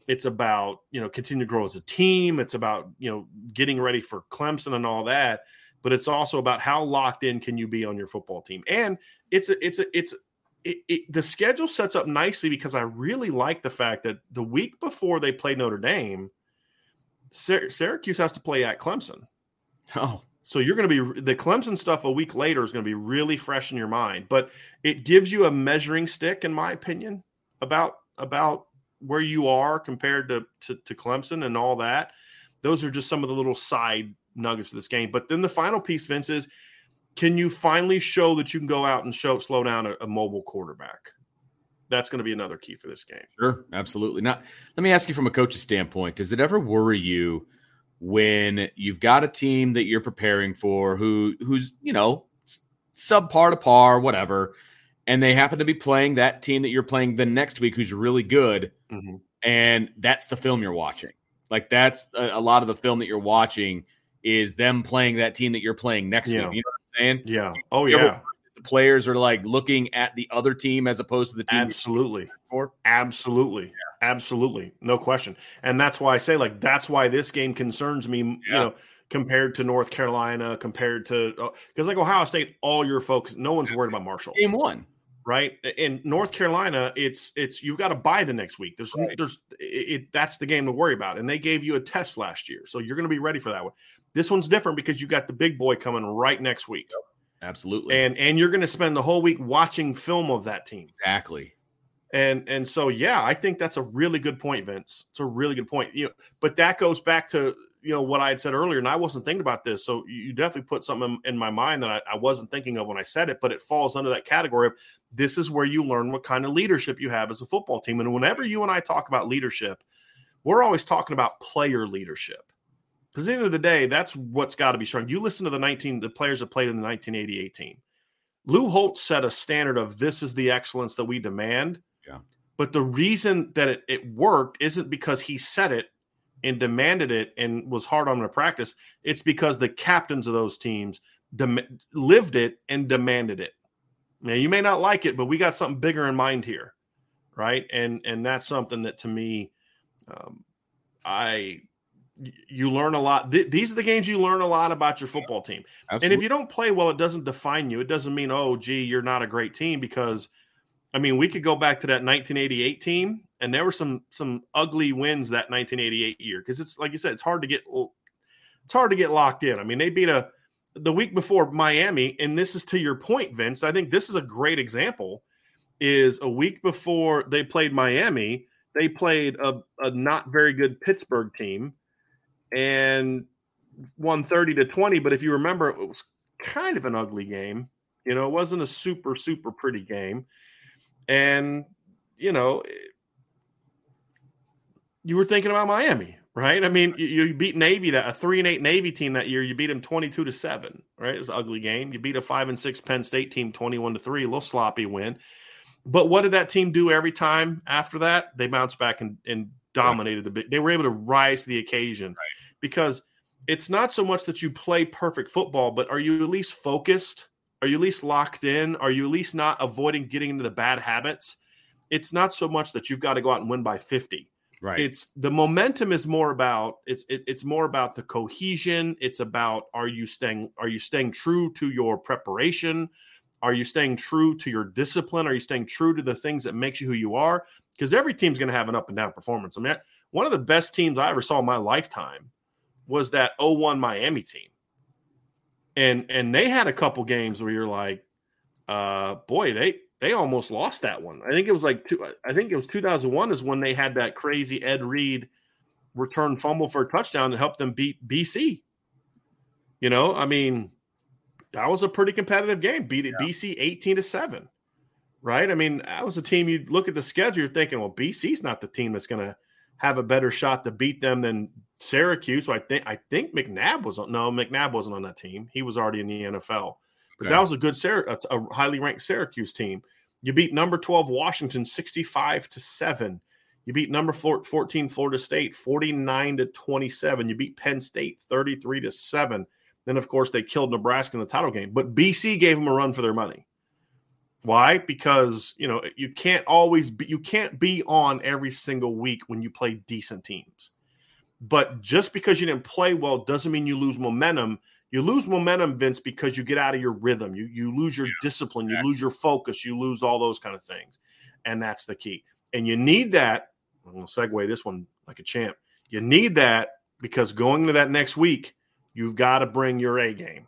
continue to grow as a team. It's about, getting ready for Clemson and all that. But it's also about how locked in can you be on your football team. And the schedule sets up nicely, because I really like the fact that the week before they play Notre Dame, Syracuse has to play at Clemson. Oh, so you're going to be the Clemson stuff a week later is going to be really fresh in your mind, but it gives you a measuring stick, in my opinion, about where you are compared to Clemson and all that. Those are just some of the little side nuggets of this game. But then the final piece, Vince, is, can you finally show that you can go out and slow down a mobile quarterback? That's going to be another key for this game. Sure, absolutely. Now, let me ask you from a coach's standpoint, does it ever worry you when you've got a team that you're preparing for who's subpar to par, whatever, and they happen to be playing that team that you're playing the next week who's really good, and that's the film you're watching? Like, that's a lot of the film that you're watching is them playing that team that you're playing next week. You know? And yeah. Oh, yeah. The players are like looking at the other team as opposed to the team. Absolutely. Absolutely. Yeah. Absolutely. No question. And that's why I say, like, that's why this game concerns me, compared to North Carolina, compared to, because like Ohio State, all your folks, no one's worried about Marshall. Game one. Right. In North Carolina, it's, you've got to buy the next week. That's the game to worry about. And they gave you a test last year, so you're going to be ready for that one. This one's different because you got the big boy coming right next week. Absolutely. And you're going to spend the whole week watching film of that team. Exactly. And so, yeah, I think that's a really good point, Vince. It's a really good point. You know, but that goes back to, you know, what I had said earlier, and I wasn't thinking about this. So you definitely put something in my mind that I wasn't thinking of when I said it, but it falls under that category of this is where you learn what kind of leadership you have as a football team. And whenever you and I talk about leadership, we're always talking about player leadership. Because at the end of the day, that's what's got to be strong. You listen to the players that played in the 1988 team. Lou Holtz set a standard of this is the excellence that we demand. Yeah. But the reason that it worked isn't because he said it and demanded it and was hard on him to practice. It's because the captains of those teams lived it and demanded it. Now, you may not like it, but we got something bigger in mind here, right? And that's something that, to me, you learn a lot. These are the games you learn a lot about your football team. Absolutely. And if you don't play well, it doesn't define you. It doesn't mean, oh, gee, you're not a great team, because, I mean, we could go back to that 1988 team, and there were some ugly wins that 1988 year, because it's like you said, it's hard to get locked in. I mean, they beat the week before Miami, and this is to your point, Vince. I think this is a great example. Is a week before they played Miami, they played a not very good Pittsburgh team and won 30-20. But if you remember, it was kind of an ugly game. You know, it wasn't a super, super pretty game. And, you know, you were thinking about Miami, right? I mean, you beat Navy, a 3-8 Navy team that year. You beat them 22-7, right? It was an ugly game. You beat a 5-6 Penn State team 21-3, a little sloppy win. But what did that team do every time after that? They bounced back and dominated the big. They were able to rise to the occasion, right? Because it's not so much that you play perfect football, but are you at least focused? Are you at least locked in? Are you at least not avoiding getting into the bad habits? It's not so much that you've got to go out and win by 50. Right. It's the momentum is more about it's more about the cohesion. It's about are you staying true to your preparation? Are you staying true to your discipline? Are you staying true to the things that makes you who you are? Because every team's going to have an up and down performance. I mean, one of the best teams I ever saw in my lifetime was that 0-1 Miami team. And they had a couple games where you're like, boy, they almost lost that one. I think it was 2001 is when they had that crazy Ed Reed return fumble for a touchdown that helped them beat BC. You know, I mean, that was a pretty competitive game. BC 18-7, right? I mean, that was a team you look at the schedule, you're thinking, well, BC's not the team that's going to have a better shot to beat them than Syracuse. So I think McNabb wasn't on that team. He was already in the NFL. But that was a highly ranked Syracuse team. You beat number 12 Washington 65-7. You beat number 14 Florida State 49-27. You beat Penn State 33-7. Then of course they killed Nebraska in the title game. But BC gave them a run for their money. Why? Because, you know, you can't be on every single week when you play decent teams. But just because you didn't play well doesn't mean you lose momentum. You lose momentum, Vince, because you get out of your rhythm. You lose your discipline. You lose your focus. You lose all those kind of things. And that's the key. And you need that. I'm going to segue this one like a champ. You need that because going into that next week, you've got to bring your A game.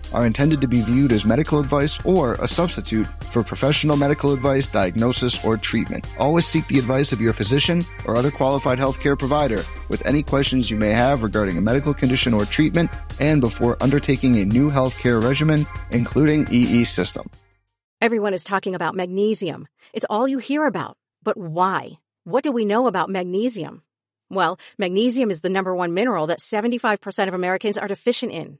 are intended to be viewed as medical advice or a substitute for professional medical advice, diagnosis, or treatment. Always seek the advice of your physician or other qualified healthcare provider with any questions you may have regarding a medical condition or treatment and before undertaking a new healthcare regimen, including EE System. Everyone is talking about magnesium. It's all you hear about. But why? What do we know about magnesium? Well, magnesium is the number one mineral that 75% of Americans are deficient in.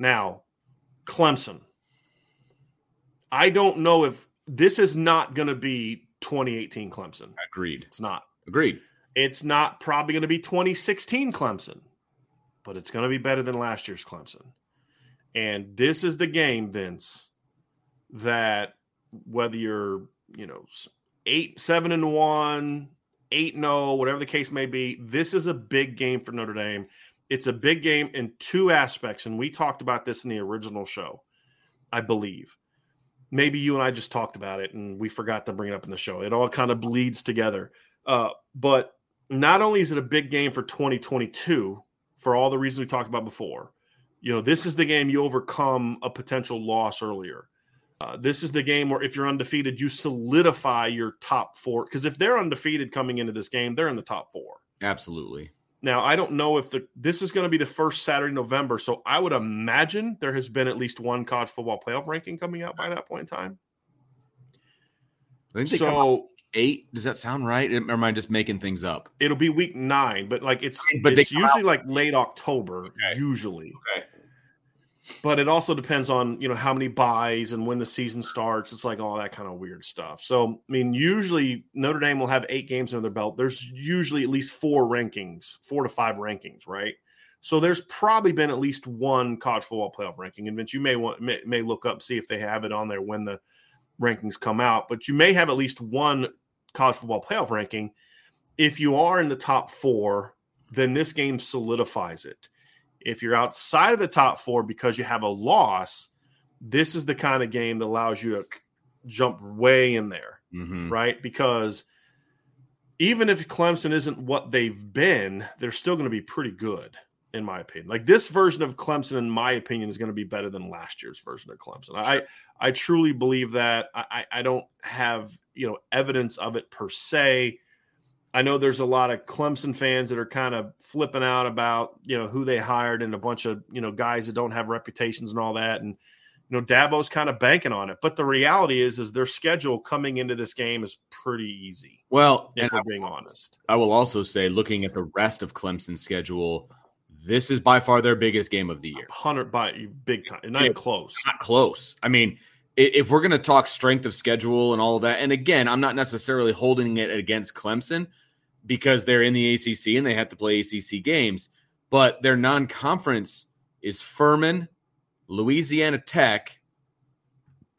Now, Clemson. I don't know if this is not going to be 2018 Clemson. Agreed. It's not. Agreed. It's not probably going to be 2016 Clemson, but it's going to be better than last year's Clemson. And this is the game, Vince, that whether you're, 8-7-1, 8-0, whatever the case may be, this is a big game for Notre Dame. It's a big game in two aspects, and we talked about this in the original show, I believe. Maybe you and I just talked about it, and we forgot to bring it up in the show. It all kind of bleeds together. But not only is it a big game for 2022, for all the reasons we talked about before, this is the game you overcome a potential loss earlier. This is the game where if you're undefeated, you solidify your top four. Because if they're undefeated coming into this game, they're in the top four. Absolutely. Now, I don't know if this is going to be the first Saturday in November, so I would imagine there has been at least one college football playoff ranking coming out by that point in time. I think they come out 8. Does that sound right? Or am I just making things up? It'll be week 9, but it's usually late October, usually. Okay. But it also depends on, how many buys and when the season starts. It's all that kind of weird stuff. So, usually Notre Dame will have 8 games under their belt. There's usually at least 4 to 5 rankings, right? So there's probably been at least one college football playoff ranking. And Vince, you may look up, see if they have it on there when the rankings come out. But you may have at least one college football playoff ranking. If you are in the top 4, then this game solidifies it. If you're outside of the top 4 because you have a loss, this is the kind of game that allows you to jump way in there, right? Because even if Clemson isn't what they've been, they're still going to be pretty good, in my opinion. This version of Clemson, in my opinion, is going to be better than last year's version of Clemson. Sure. I truly believe that. I don't have evidence of it per se. I know there's a lot of Clemson fans that are kind of flipping out about, who they hired and a bunch of, guys that don't have reputations and all that. And, Dabo's kind of banking on it. But the reality is their schedule coming into this game is pretty easy. Well, if we're being honest. I will also say, looking at the rest of Clemson's schedule, this is by far their biggest game of the year. 100 by big time. Not even close. Not close. If we're going to talk strength of schedule and all of that, and again, I'm not necessarily holding it against Clemson because they're in the ACC and they have to play ACC games, but their non-conference is Furman, Louisiana Tech,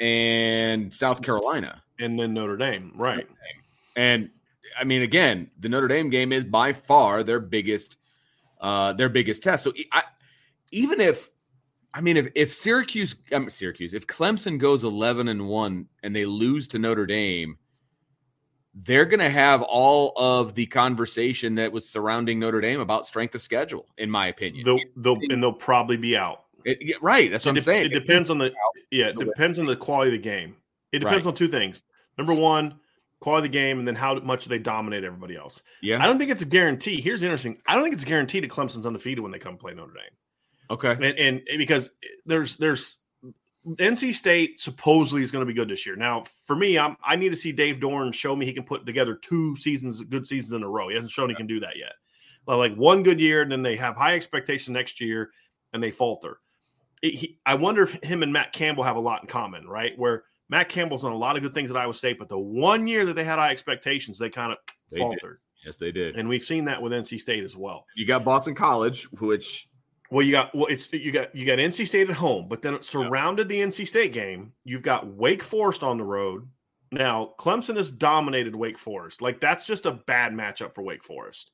and South Carolina. And then Notre Dame, right. And, again, the Notre Dame game is by far their biggest test. So if Clemson goes 11-1 and they lose to Notre Dame, they're going to have all of the conversation that was surrounding Notre Dame about strength of schedule, in my opinion. They'll probably be out. Right. That's what I'm saying. It depends on the quality of the game. It depends on two things. Number one, quality of the game, and then how much they dominate everybody else. Yeah. I don't think it's a guarantee. Here's the interesting. I don't think it's a guarantee that Clemson's undefeated when they come play Notre Dame. Okay, and because there's NC State supposedly is going to be good this year. Now, for me, I need to see Dave Dorn show me he can put together 2 good seasons in a row. He hasn't shown he can do that yet. Like one good year, and then they have high expectation next year, and they falter. I wonder if him and Matt Campbell have a lot in common, right? Where Matt Campbell's done a lot of good things at Iowa State, but the one year that they had high expectations, they kind of faltered. Yes, they did. And we've seen that with NC State as well. You got Boston College, which – Well, you got NC State at home, but then surrounded the NC State game. You've got Wake Forest on the road. Now, Clemson has dominated Wake Forest. Like, that's just a bad matchup for Wake Forest.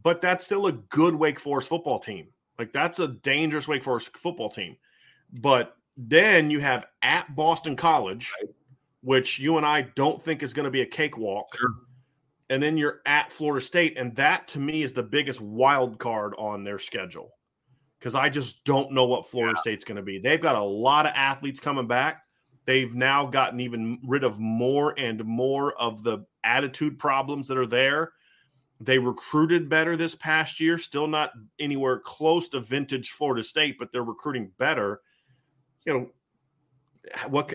But that's still a good Wake Forest football team. Like, that's a dangerous Wake Forest football team. But then you have at Boston College, which you and I don't think is going to be a cakewalk. Sure. And then you're at Florida State, and that, to me, is the biggest wild card on their schedule because I just don't know what Florida State's going to be. They've got a lot of athletes coming back. They've now gotten even rid of more and more of the attitude problems that are there. They recruited better this past year, still not anywhere close to vintage Florida State, but they're recruiting better. You know, what?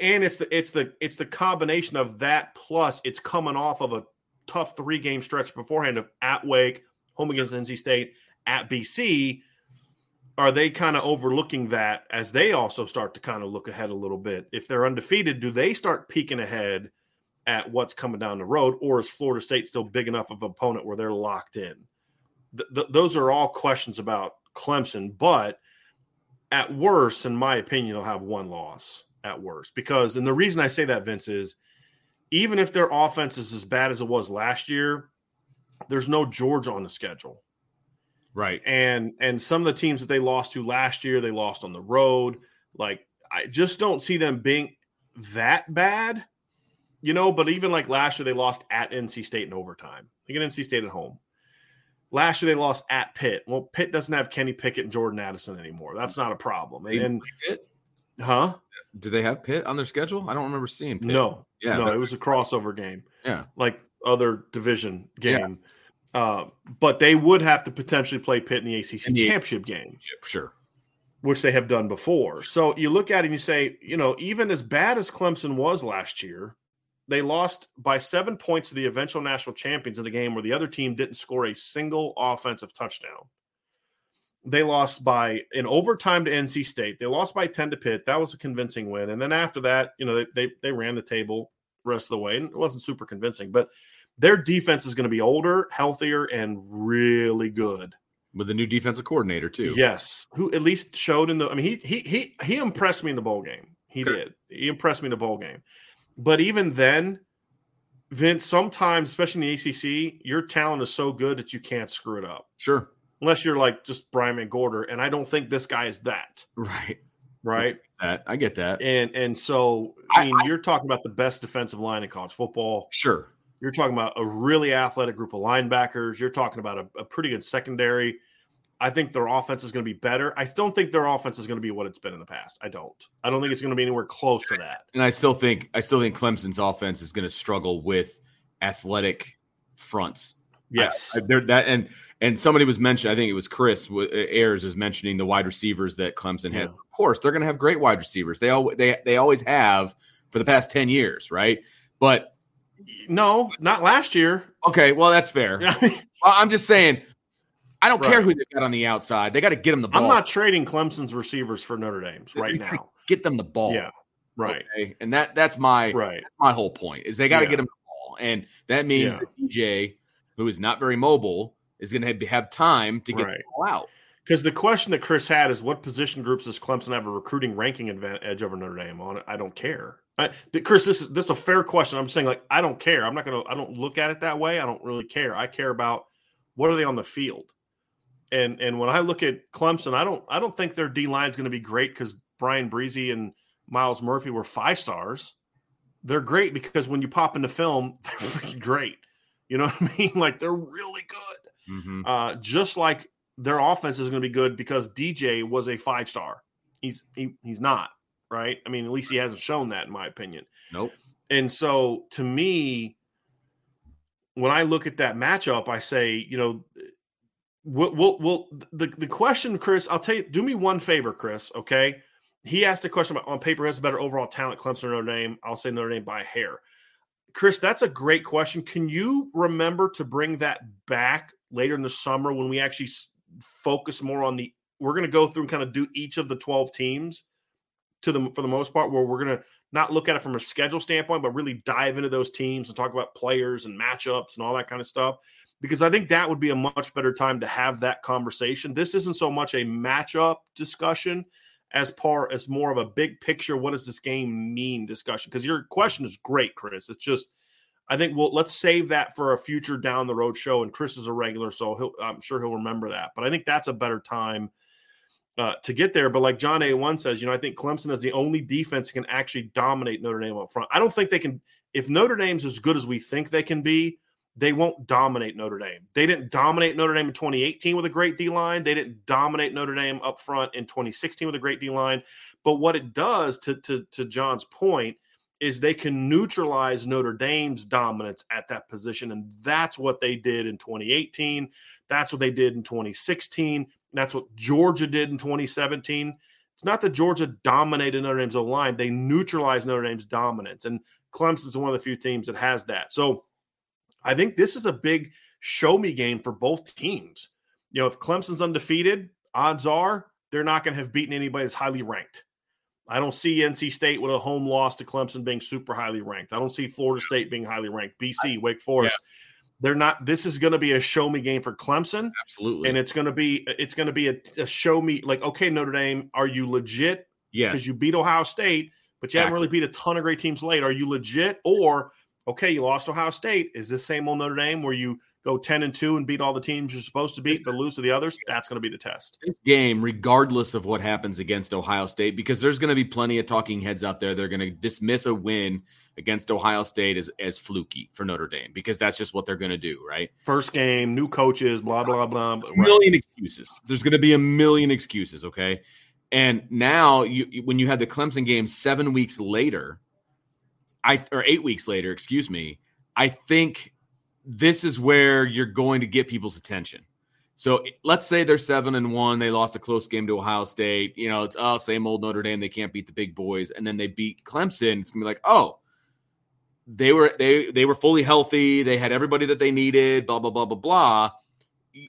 And it's the combination of that plus it's coming off of a tough three-game stretch beforehand of at Wake, home against NC State, at BC. Are they kind of overlooking that as they also start to kind of look ahead a little bit? If they're undefeated, do they start peeking ahead at what's coming down the road, or is Florida State still big enough of an opponent where they're locked in? Those are all questions about Clemson, but at worst, in my opinion, they'll have one loss at worst. Because, and the reason I say that, Vince, is even if their offense is as bad as it was last year, there's no Georgia on the schedule. Right. And some of the teams that they lost to last year, they lost on the road. Like, I just don't see them being that bad, you know, but even like last year, they lost at NC State in overtime. They get NC State at home. Last year, they lost at Pitt. Well, Pitt doesn't have Kenny Pickett and Jordan Addison anymore. That's not a problem. And huh? Do they have Pitt on their schedule? I don't remember seeing Pitt. No. Yeah, no, it was a crossover game. Yeah. Like other division game. Yeah. But they would have to potentially play Pitt in the ACC championship game. Sure. Which they have done before. So you look at it and you say, you know, even as bad as Clemson was last year, they lost by 7 points to the eventual national champions in a game where the other team didn't score a single offensive touchdown. They lost by in overtime to NC State. They lost by 10 to Pitt. That was a convincing win. And then after that, you know, they ran the table the rest of the way. And it wasn't super convincing, but their defense is going to be older, healthier, and really good. With a new defensive coordinator, too. Yes, who at least showed in the – I mean, he impressed me in the bowl game. He did. He impressed me in the bowl game. But even then, Vince, sometimes, especially in the ACC, your talent is so good that you can't screw it up. Sure. Unless you're like just Brian McGorder, and I don't think this guy is that. Right? I get that. And so, I mean, you're talking about the best defensive line in college football. Sure. You're talking about a really athletic group of linebackers. You're talking about a pretty good secondary. I think their offense is going to be better. I don't think their offense is going to be what it's been in the past. I don't think it's going to be anywhere close to that. And I still think Clemson's offense is going to struggle with athletic fronts. Yes. And somebody was mentioning, I think it was Chris Ayers was mentioning the wide receivers that Clemson had. Yeah. Of course, they're going to have great wide receivers. They always have for the past 10 years, right? But no, not last year. Okay, well, that's fair. I'm just saying, I don't care who they got on the outside. They got to get them the ball. I'm not trading Clemson's receivers for Notre Dame's right now. Get them the ball. Yeah, right. Okay? And that's my whole point is they got to get them the ball. And that means that DJ, who is not very mobile, is going to have time to get the ball out. Because the question that Chris had is what position groups does Clemson have a recruiting ranking edge over Notre Dame on? I don't care. Chris, this is a fair question. I'm saying, like, I don't care. I don't look at it that way. I don't really care. I care about what are they on the field. And when I look at Clemson, I don't think their D-line is going to be great because Brian Breezy and Miles Murphy were 5 stars. They're great because when you pop into film, they're freaking great. You know what I mean? Like, they're really good. Mm-hmm. Just like their offense is going to be good because DJ was a 5-star. He's not. Right? I mean, at least he hasn't shown that, in my opinion. Nope. And so, to me, when I look at that matchup, I say, you know, the question, Chris, I'll tell you, do me one favor, Chris, okay? He asked a question about on paper, has a better overall talent, Clemson or Notre Dame? I'll say Notre Dame by a hair. Chris, that's a great question. Can you remember to bring that back later in the summer when we actually focus more on we're going to go through and kind of do each of the 12 teams? For the most part, where we're going to not look at it from a schedule standpoint, but really dive into those teams and talk about players and matchups and all that kind of stuff. because I think that would be a much better time to have that conversation. This isn't so much a matchup discussion as far as more of a big picture, what does this game mean discussion? Because your question is great, Chris. It's just, I think let's save that for a future down the road show. And Chris is a regular, so I'm sure he'll remember that. But I think that's a better time to get there. But like John A1 says, I think Clemson is the only defense that can actually dominate Notre Dame up front. I don't think they can. If Notre Dame's as good as we think they can be, they won't dominate Notre Dame. They didn't dominate Notre Dame in 2018 with a great D-line. They didn't dominate Notre Dame up front in 2016 with a great D-line. But what it does, to John's point, is they can neutralize Notre Dame's dominance at that position, and that's what they did in 2018. That's what they did in 2016. That's what Georgia did in 2017. It's not that Georgia dominated Notre Dame's O-line. They neutralized Notre Dame's dominance, and Clemson's one of the few teams that has that. So I think this is a big show-me game for both teams. If Clemson's undefeated, odds are they're not going to have beaten anybody that's highly ranked. I don't see NC State with a home loss to Clemson being super highly ranked. I don't see Florida State being highly ranked. BC, Wake Forest, they're not. This is going to be a show me game for Clemson, absolutely, and it's going to be a show me, like, okay, Notre Dame, are you legit? Yes, because you beat Ohio State, but you haven't really beat a ton of great teams late. Are you legit? Or okay, you lost Ohio State. Is this same old Notre Dame where you go 10-2 and beat all the teams you're supposed to beat, but lose to the others? That's going to be the test. This game, regardless of what happens against Ohio State, because there's going to be plenty of talking heads out there. They're going to dismiss a win against Ohio State as fluky for Notre Dame, because that's just what they're going to do, right? First game, new coaches, blah, blah, blah. A million excuses. There's going to be a million excuses, okay? And now when you had the Clemson game 7 weeks later, or 8 weeks later, excuse me, I think – this is where you're going to get people's attention. So let's say they're 7-1. They lost a close game to Ohio State. It's same old Notre Dame. They can't beat the big boys. And then they beat Clemson. It's going to be like, oh, they were fully healthy. They had everybody that they needed, blah, blah, blah, blah, blah.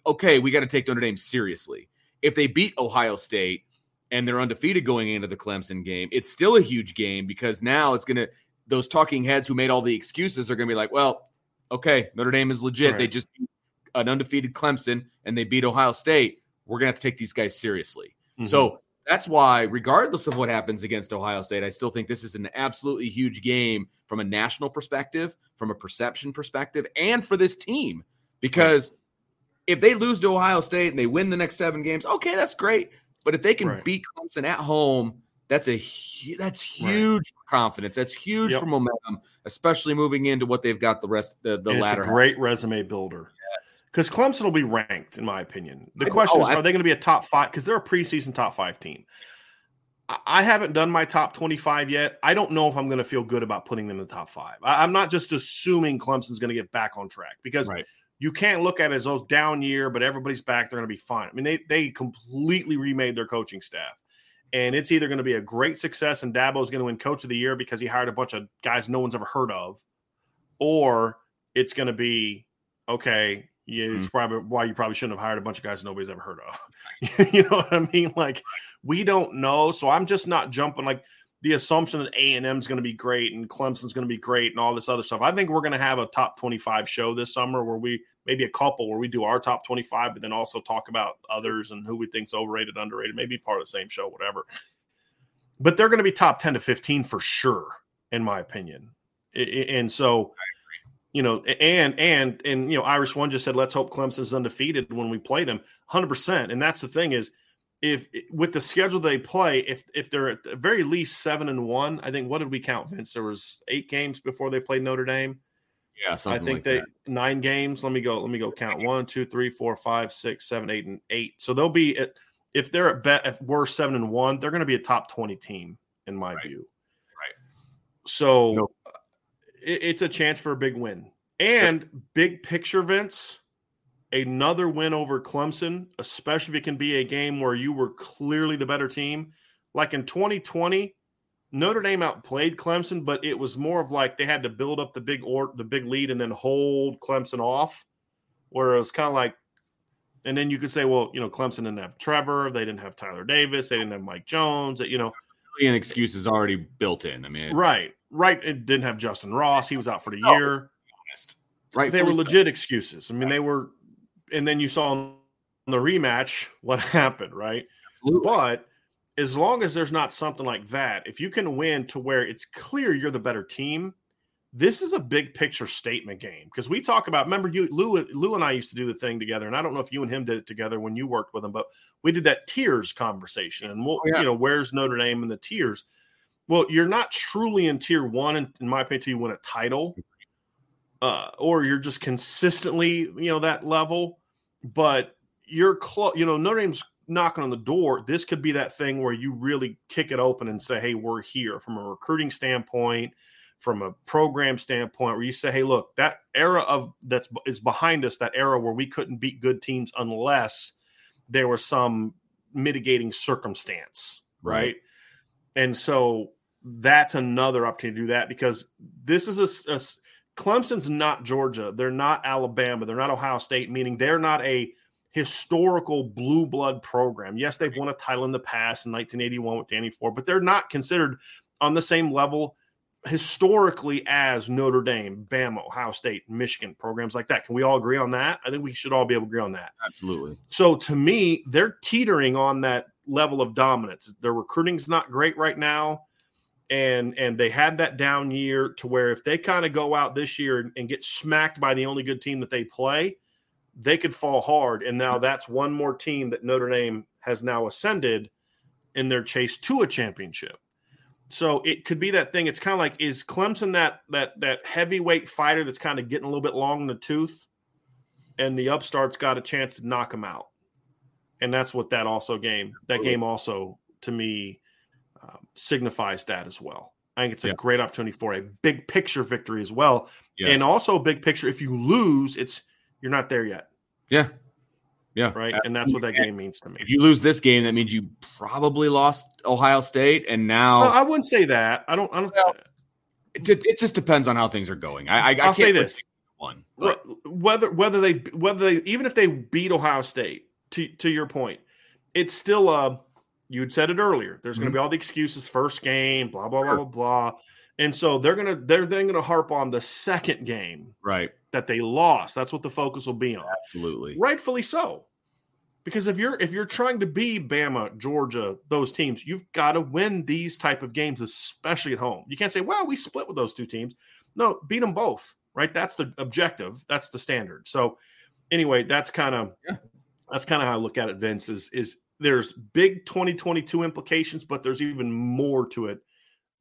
Okay, we got to take Notre Dame seriously. If they beat Ohio State and they're undefeated going into the Clemson game, it's still a huge game, because now it's going to – those talking heads who made all the excuses are going to be like, well – okay, Notre Dame is legit. Right. They just beat an undefeated Clemson, and they beat Ohio State. We're going to have to take these guys seriously. Mm-hmm. So that's why, regardless of what happens against Ohio State, I still think this is an absolutely huge game from a national perspective, from a perception perspective, and for this team. Because if they lose to Ohio State and they win the next 7 games, okay, that's great. But if they can beat Clemson at home, that's huge for confidence. That's huge for momentum, especially moving into what they've got the rest the latter. It's a great resume builder. Yes, because Clemson will be ranked, in my opinion. The question is, are they going to be a top 5? Because they're a preseason top 5 team. I haven't done my top 25 yet. I don't know if I'm going to feel good about putting them in the top 5. I'm not just assuming Clemson's going to get back on track, because you can't look at it as those down year, but everybody's back. They're going to be fine. I mean, they completely remade their coaching staff. And it's either going to be a great success and Dabo's going to win Coach of the Year because he hired a bunch of guys no one's ever heard of, or it's going to be, okay, it's probably why you probably shouldn't have hired a bunch of guys nobody's ever heard of. You know what I mean? Like, we don't know, so I'm just not jumping. Like, the assumption that A&M is going to be great and Clemson's going to be great and all this other stuff. I think we're going to have a top 25 show this summer where we – maybe a couple where we do our top 25, but then also talk about others and who we think's overrated, underrated, maybe part of the same show, whatever. But they're going to be top 10 to 15 for sure, in my opinion. And so, and Irish One just said, let's hope Clemson's undefeated when we play them. 100%. And that's the thing is, if with the schedule they play, if they're at the very least 7-1, I think, what did we count, Vince? There was 8 games before they played Notre Dame. Yeah, something I think like they that. 9 games. Let me go count. 1, 2, 3, 4, 5, 6, 7, 8, and 8. So they'll be at, if they're at bet if we're 7-1, they're going to be a top 20 team in my view. Right. So it's a chance for a big win. And big picture, Vince, another win over Clemson, especially if it can be a game where you were clearly the better team. Like in 2020. Notre Dame outplayed Clemson, but it was more of like they had to build up the big lead and then hold Clemson off, where it was kind of like, and then you could say, well, Clemson didn't have Trevor, they didn't have Tyler Davis, they didn't have Mike Jones, an excuse is already built in. I mean, right, it didn't have Justin Ross, he was out for the year. Right. They were legit excuses. I mean, they were, and then you saw in the rematch what happened, right? Absolutely. But as long as there's not something like that, if you can win to where it's clear you're the better team, this is a big picture statement game. Because we talk about, remember, you, Lou and I used to do the thing together, and I don't know if you and him did it together when you worked with him, but we did that tiers conversation. And we'll, you know, where's Notre Dame in the tiers? Well, you're not truly in tier one, in my opinion, until you win a title. Or you're just consistently, you know, that level, but you're close. You know, Notre Dame's knocking on the door. This could be that thing where you really kick it open and say, hey, we're here from a recruiting standpoint, from a program standpoint, where you say, hey, look, that era of that's is behind us, that era where we couldn't beat good teams unless there was some mitigating circumstance. Right. Mm-hmm. And so that's another opportunity to do that, because this is a Clemson's not Georgia. They're not Alabama. They're not Ohio State, meaning they're not a historical blue blood program. Yes, they've won a title in the past in 1981 with Danny Ford, but they're not considered on the same level historically as Notre Dame, Bama, Ohio State, Michigan, programs like that. Can we all agree on that? I think we should all be able to agree on that. Absolutely. So to me, they're teetering on that level of dominance. Their recruiting's not great right now. And they had that down year to where if they kind of go out this year and get smacked by the only good team that they play, they could fall hard. And now that's one more team that Notre Dame has now ascended in their chase to a championship. So it could be that thing. It's kind of like, is Clemson that heavyweight fighter that's kind of getting a little bit long in the tooth, and the upstart's got a chance to knock him out. And that's what that game also to me signifies that as well. I think it's a great opportunity for a big picture victory as well. Yes. And also big picture, if you lose, you're not there yet. Yeah. Yeah. Right. And that's what that game means to me. If you lose this game, that means you probably lost Ohio State. And now I wouldn't say that. It just depends on how things are going. I'll say this one, whether they, even if they beat Ohio State, to your point, it's still you had said it earlier. There's going to be all the excuses, first game, blah, blah, blah, blah. And so they're then going to harp on the second game, right, that they lost. That's what the focus will be on. Absolutely. Rightfully so. Because if you're trying to be Bama, Georgia, those teams, you've got to win these type of games, especially at home. You can't say, well, we split with those two teams. No, beat them both, right? That's the objective. That's the standard. So anyway, that's kind of how I look at it, Vince, is there's big 2022 implications, but there's even more to it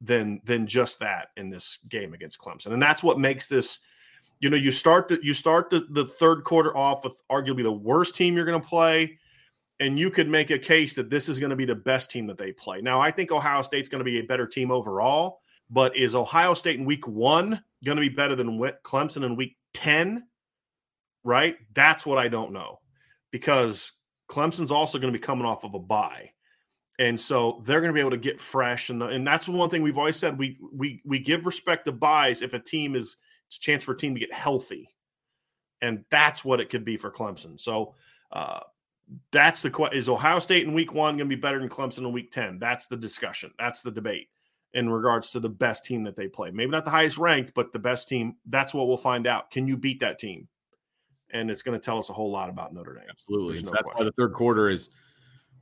than just that in this game against Clemson. And that's what makes this, you know, you start the third quarter off with arguably the worst team you're going to play, and you could make a case that this is going to be the best team that they play. Now, I think Ohio State's going to be a better team overall, but is Ohio State in week one going to be better than Clemson in week 10, right? That's what I don't know, because Clemson's also going to be coming off of a bye. And so they're going to be able to get fresh. And that's one thing we've always said. We give respect to buys if it's a chance for a team to get healthy. And that's what it could be for Clemson. So that's the question. Is Ohio State in week one going to be better than Clemson in week 10? That's the discussion. That's the debate in regards to the best team that they play. Maybe not the highest ranked, but the best team. That's what we'll find out. Can you beat that team? And it's going to tell us a whole lot about Notre Dame. Absolutely. So that's why the third quarter is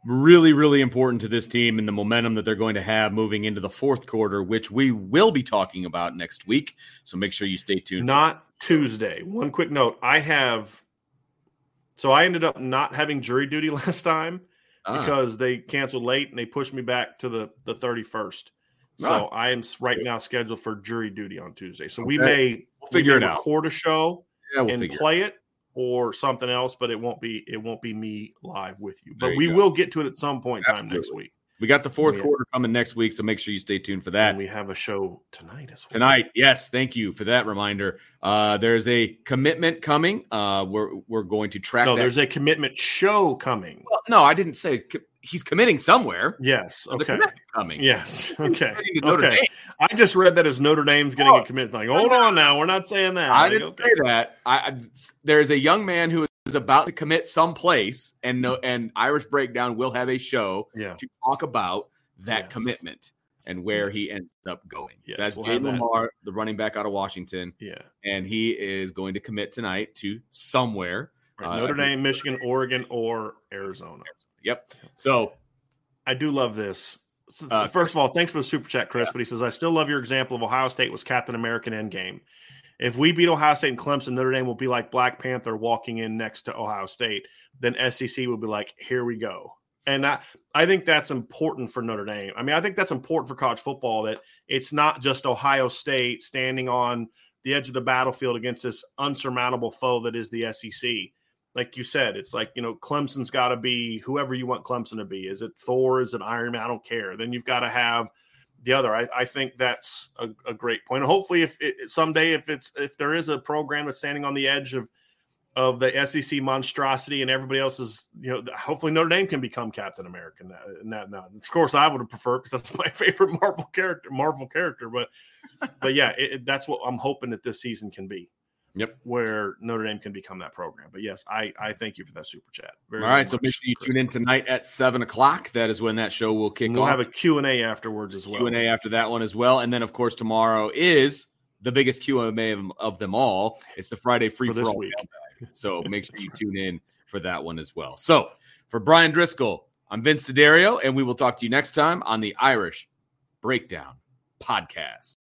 really, really important to this team and the momentum that they're going to have moving into the fourth quarter, which we will be talking about next week. So make sure you stay tuned. Not Tuesday. One quick note. I ended up not having jury duty last time because they canceled late and they pushed me back to the 31st. So I am right now scheduled for jury duty on Tuesday. So we'll figure it out. Record a show and play it. Or something else, but it won't be me live with you. But we will get to it at some point in time next week. We got the fourth quarter coming next week, so make sure you stay tuned for that. And we have a show tonight as well. Tonight, yes. Thank you for that reminder. There's a commitment coming. We're going to track that. No, there's a commitment show coming. Well, no, I didn't say he's committing somewhere. Yes. Okay. There's a commitment coming. Yes. Okay. Okay. I just read that as Notre Dame's getting a commitment. Like, hold on now. We're not saying that. I didn't say that. There's a young man who is about to commit someplace, and Irish Breakdown will have a show to talk about that commitment. and where he ends up going. Yes, so that's Jay Lamar, the running back out of Washington. Yeah. And he is going to commit tonight to somewhere. Right. Notre Dame, Michigan, Oregon, or Arizona. Yep. So I do love this. First of all, thanks for the super chat, Chris. Yeah. But he says, I still love your example of Ohio State was Captain American Endgame. If we beat Ohio State and Clemson, Notre Dame will be like Black Panther walking in next to Ohio State. Then SEC will be like, here we go. And I think that's important for Notre Dame. I mean, I think that's important for college football, that it's not just Ohio State standing on the edge of the battlefield against this unsurmountable foe that is the SEC. Like you said, it's like, you know, Clemson's got to be whoever you want Clemson to be. Is it Thor? Is it Iron Man? I don't care. Then you've got to have the other. I think that's a great point. And hopefully, if there is a program that's standing on the edge of the SEC monstrosity and everybody else's, you know, hopefully Notre Dame can become Captain America. Of course, I would have preferred, because that's my favorite Marvel character. But yeah, that's what I'm hoping that this season can be. Yep. Where Notre Dame can become that program. But yes, I thank you for that super chat. All right. So make sure you tune in tonight at 7:00. That is when that show will kick off. We'll have a Q&A afterwards as well. Q&A after that one as well. And then of course, tomorrow is the biggest Q&A of them all. It's the Friday free for all. So make sure you tune in for that one as well. So for Brian Driscoll, I'm Vince D'Addario, and we will talk to you next time on the Irish Breakdown Podcast.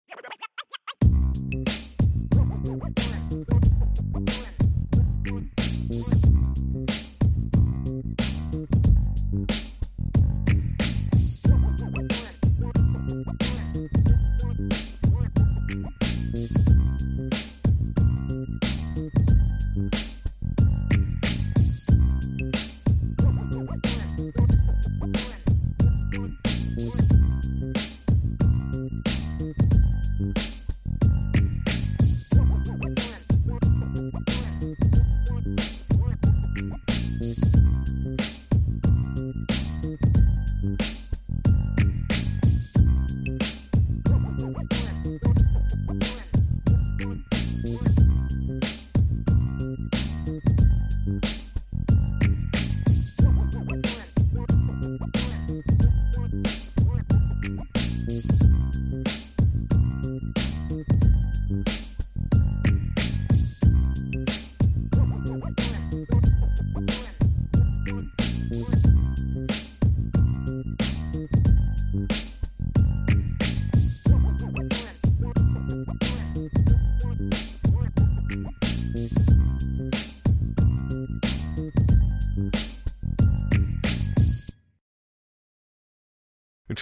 It's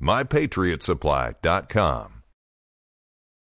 MyPatriotSupply.com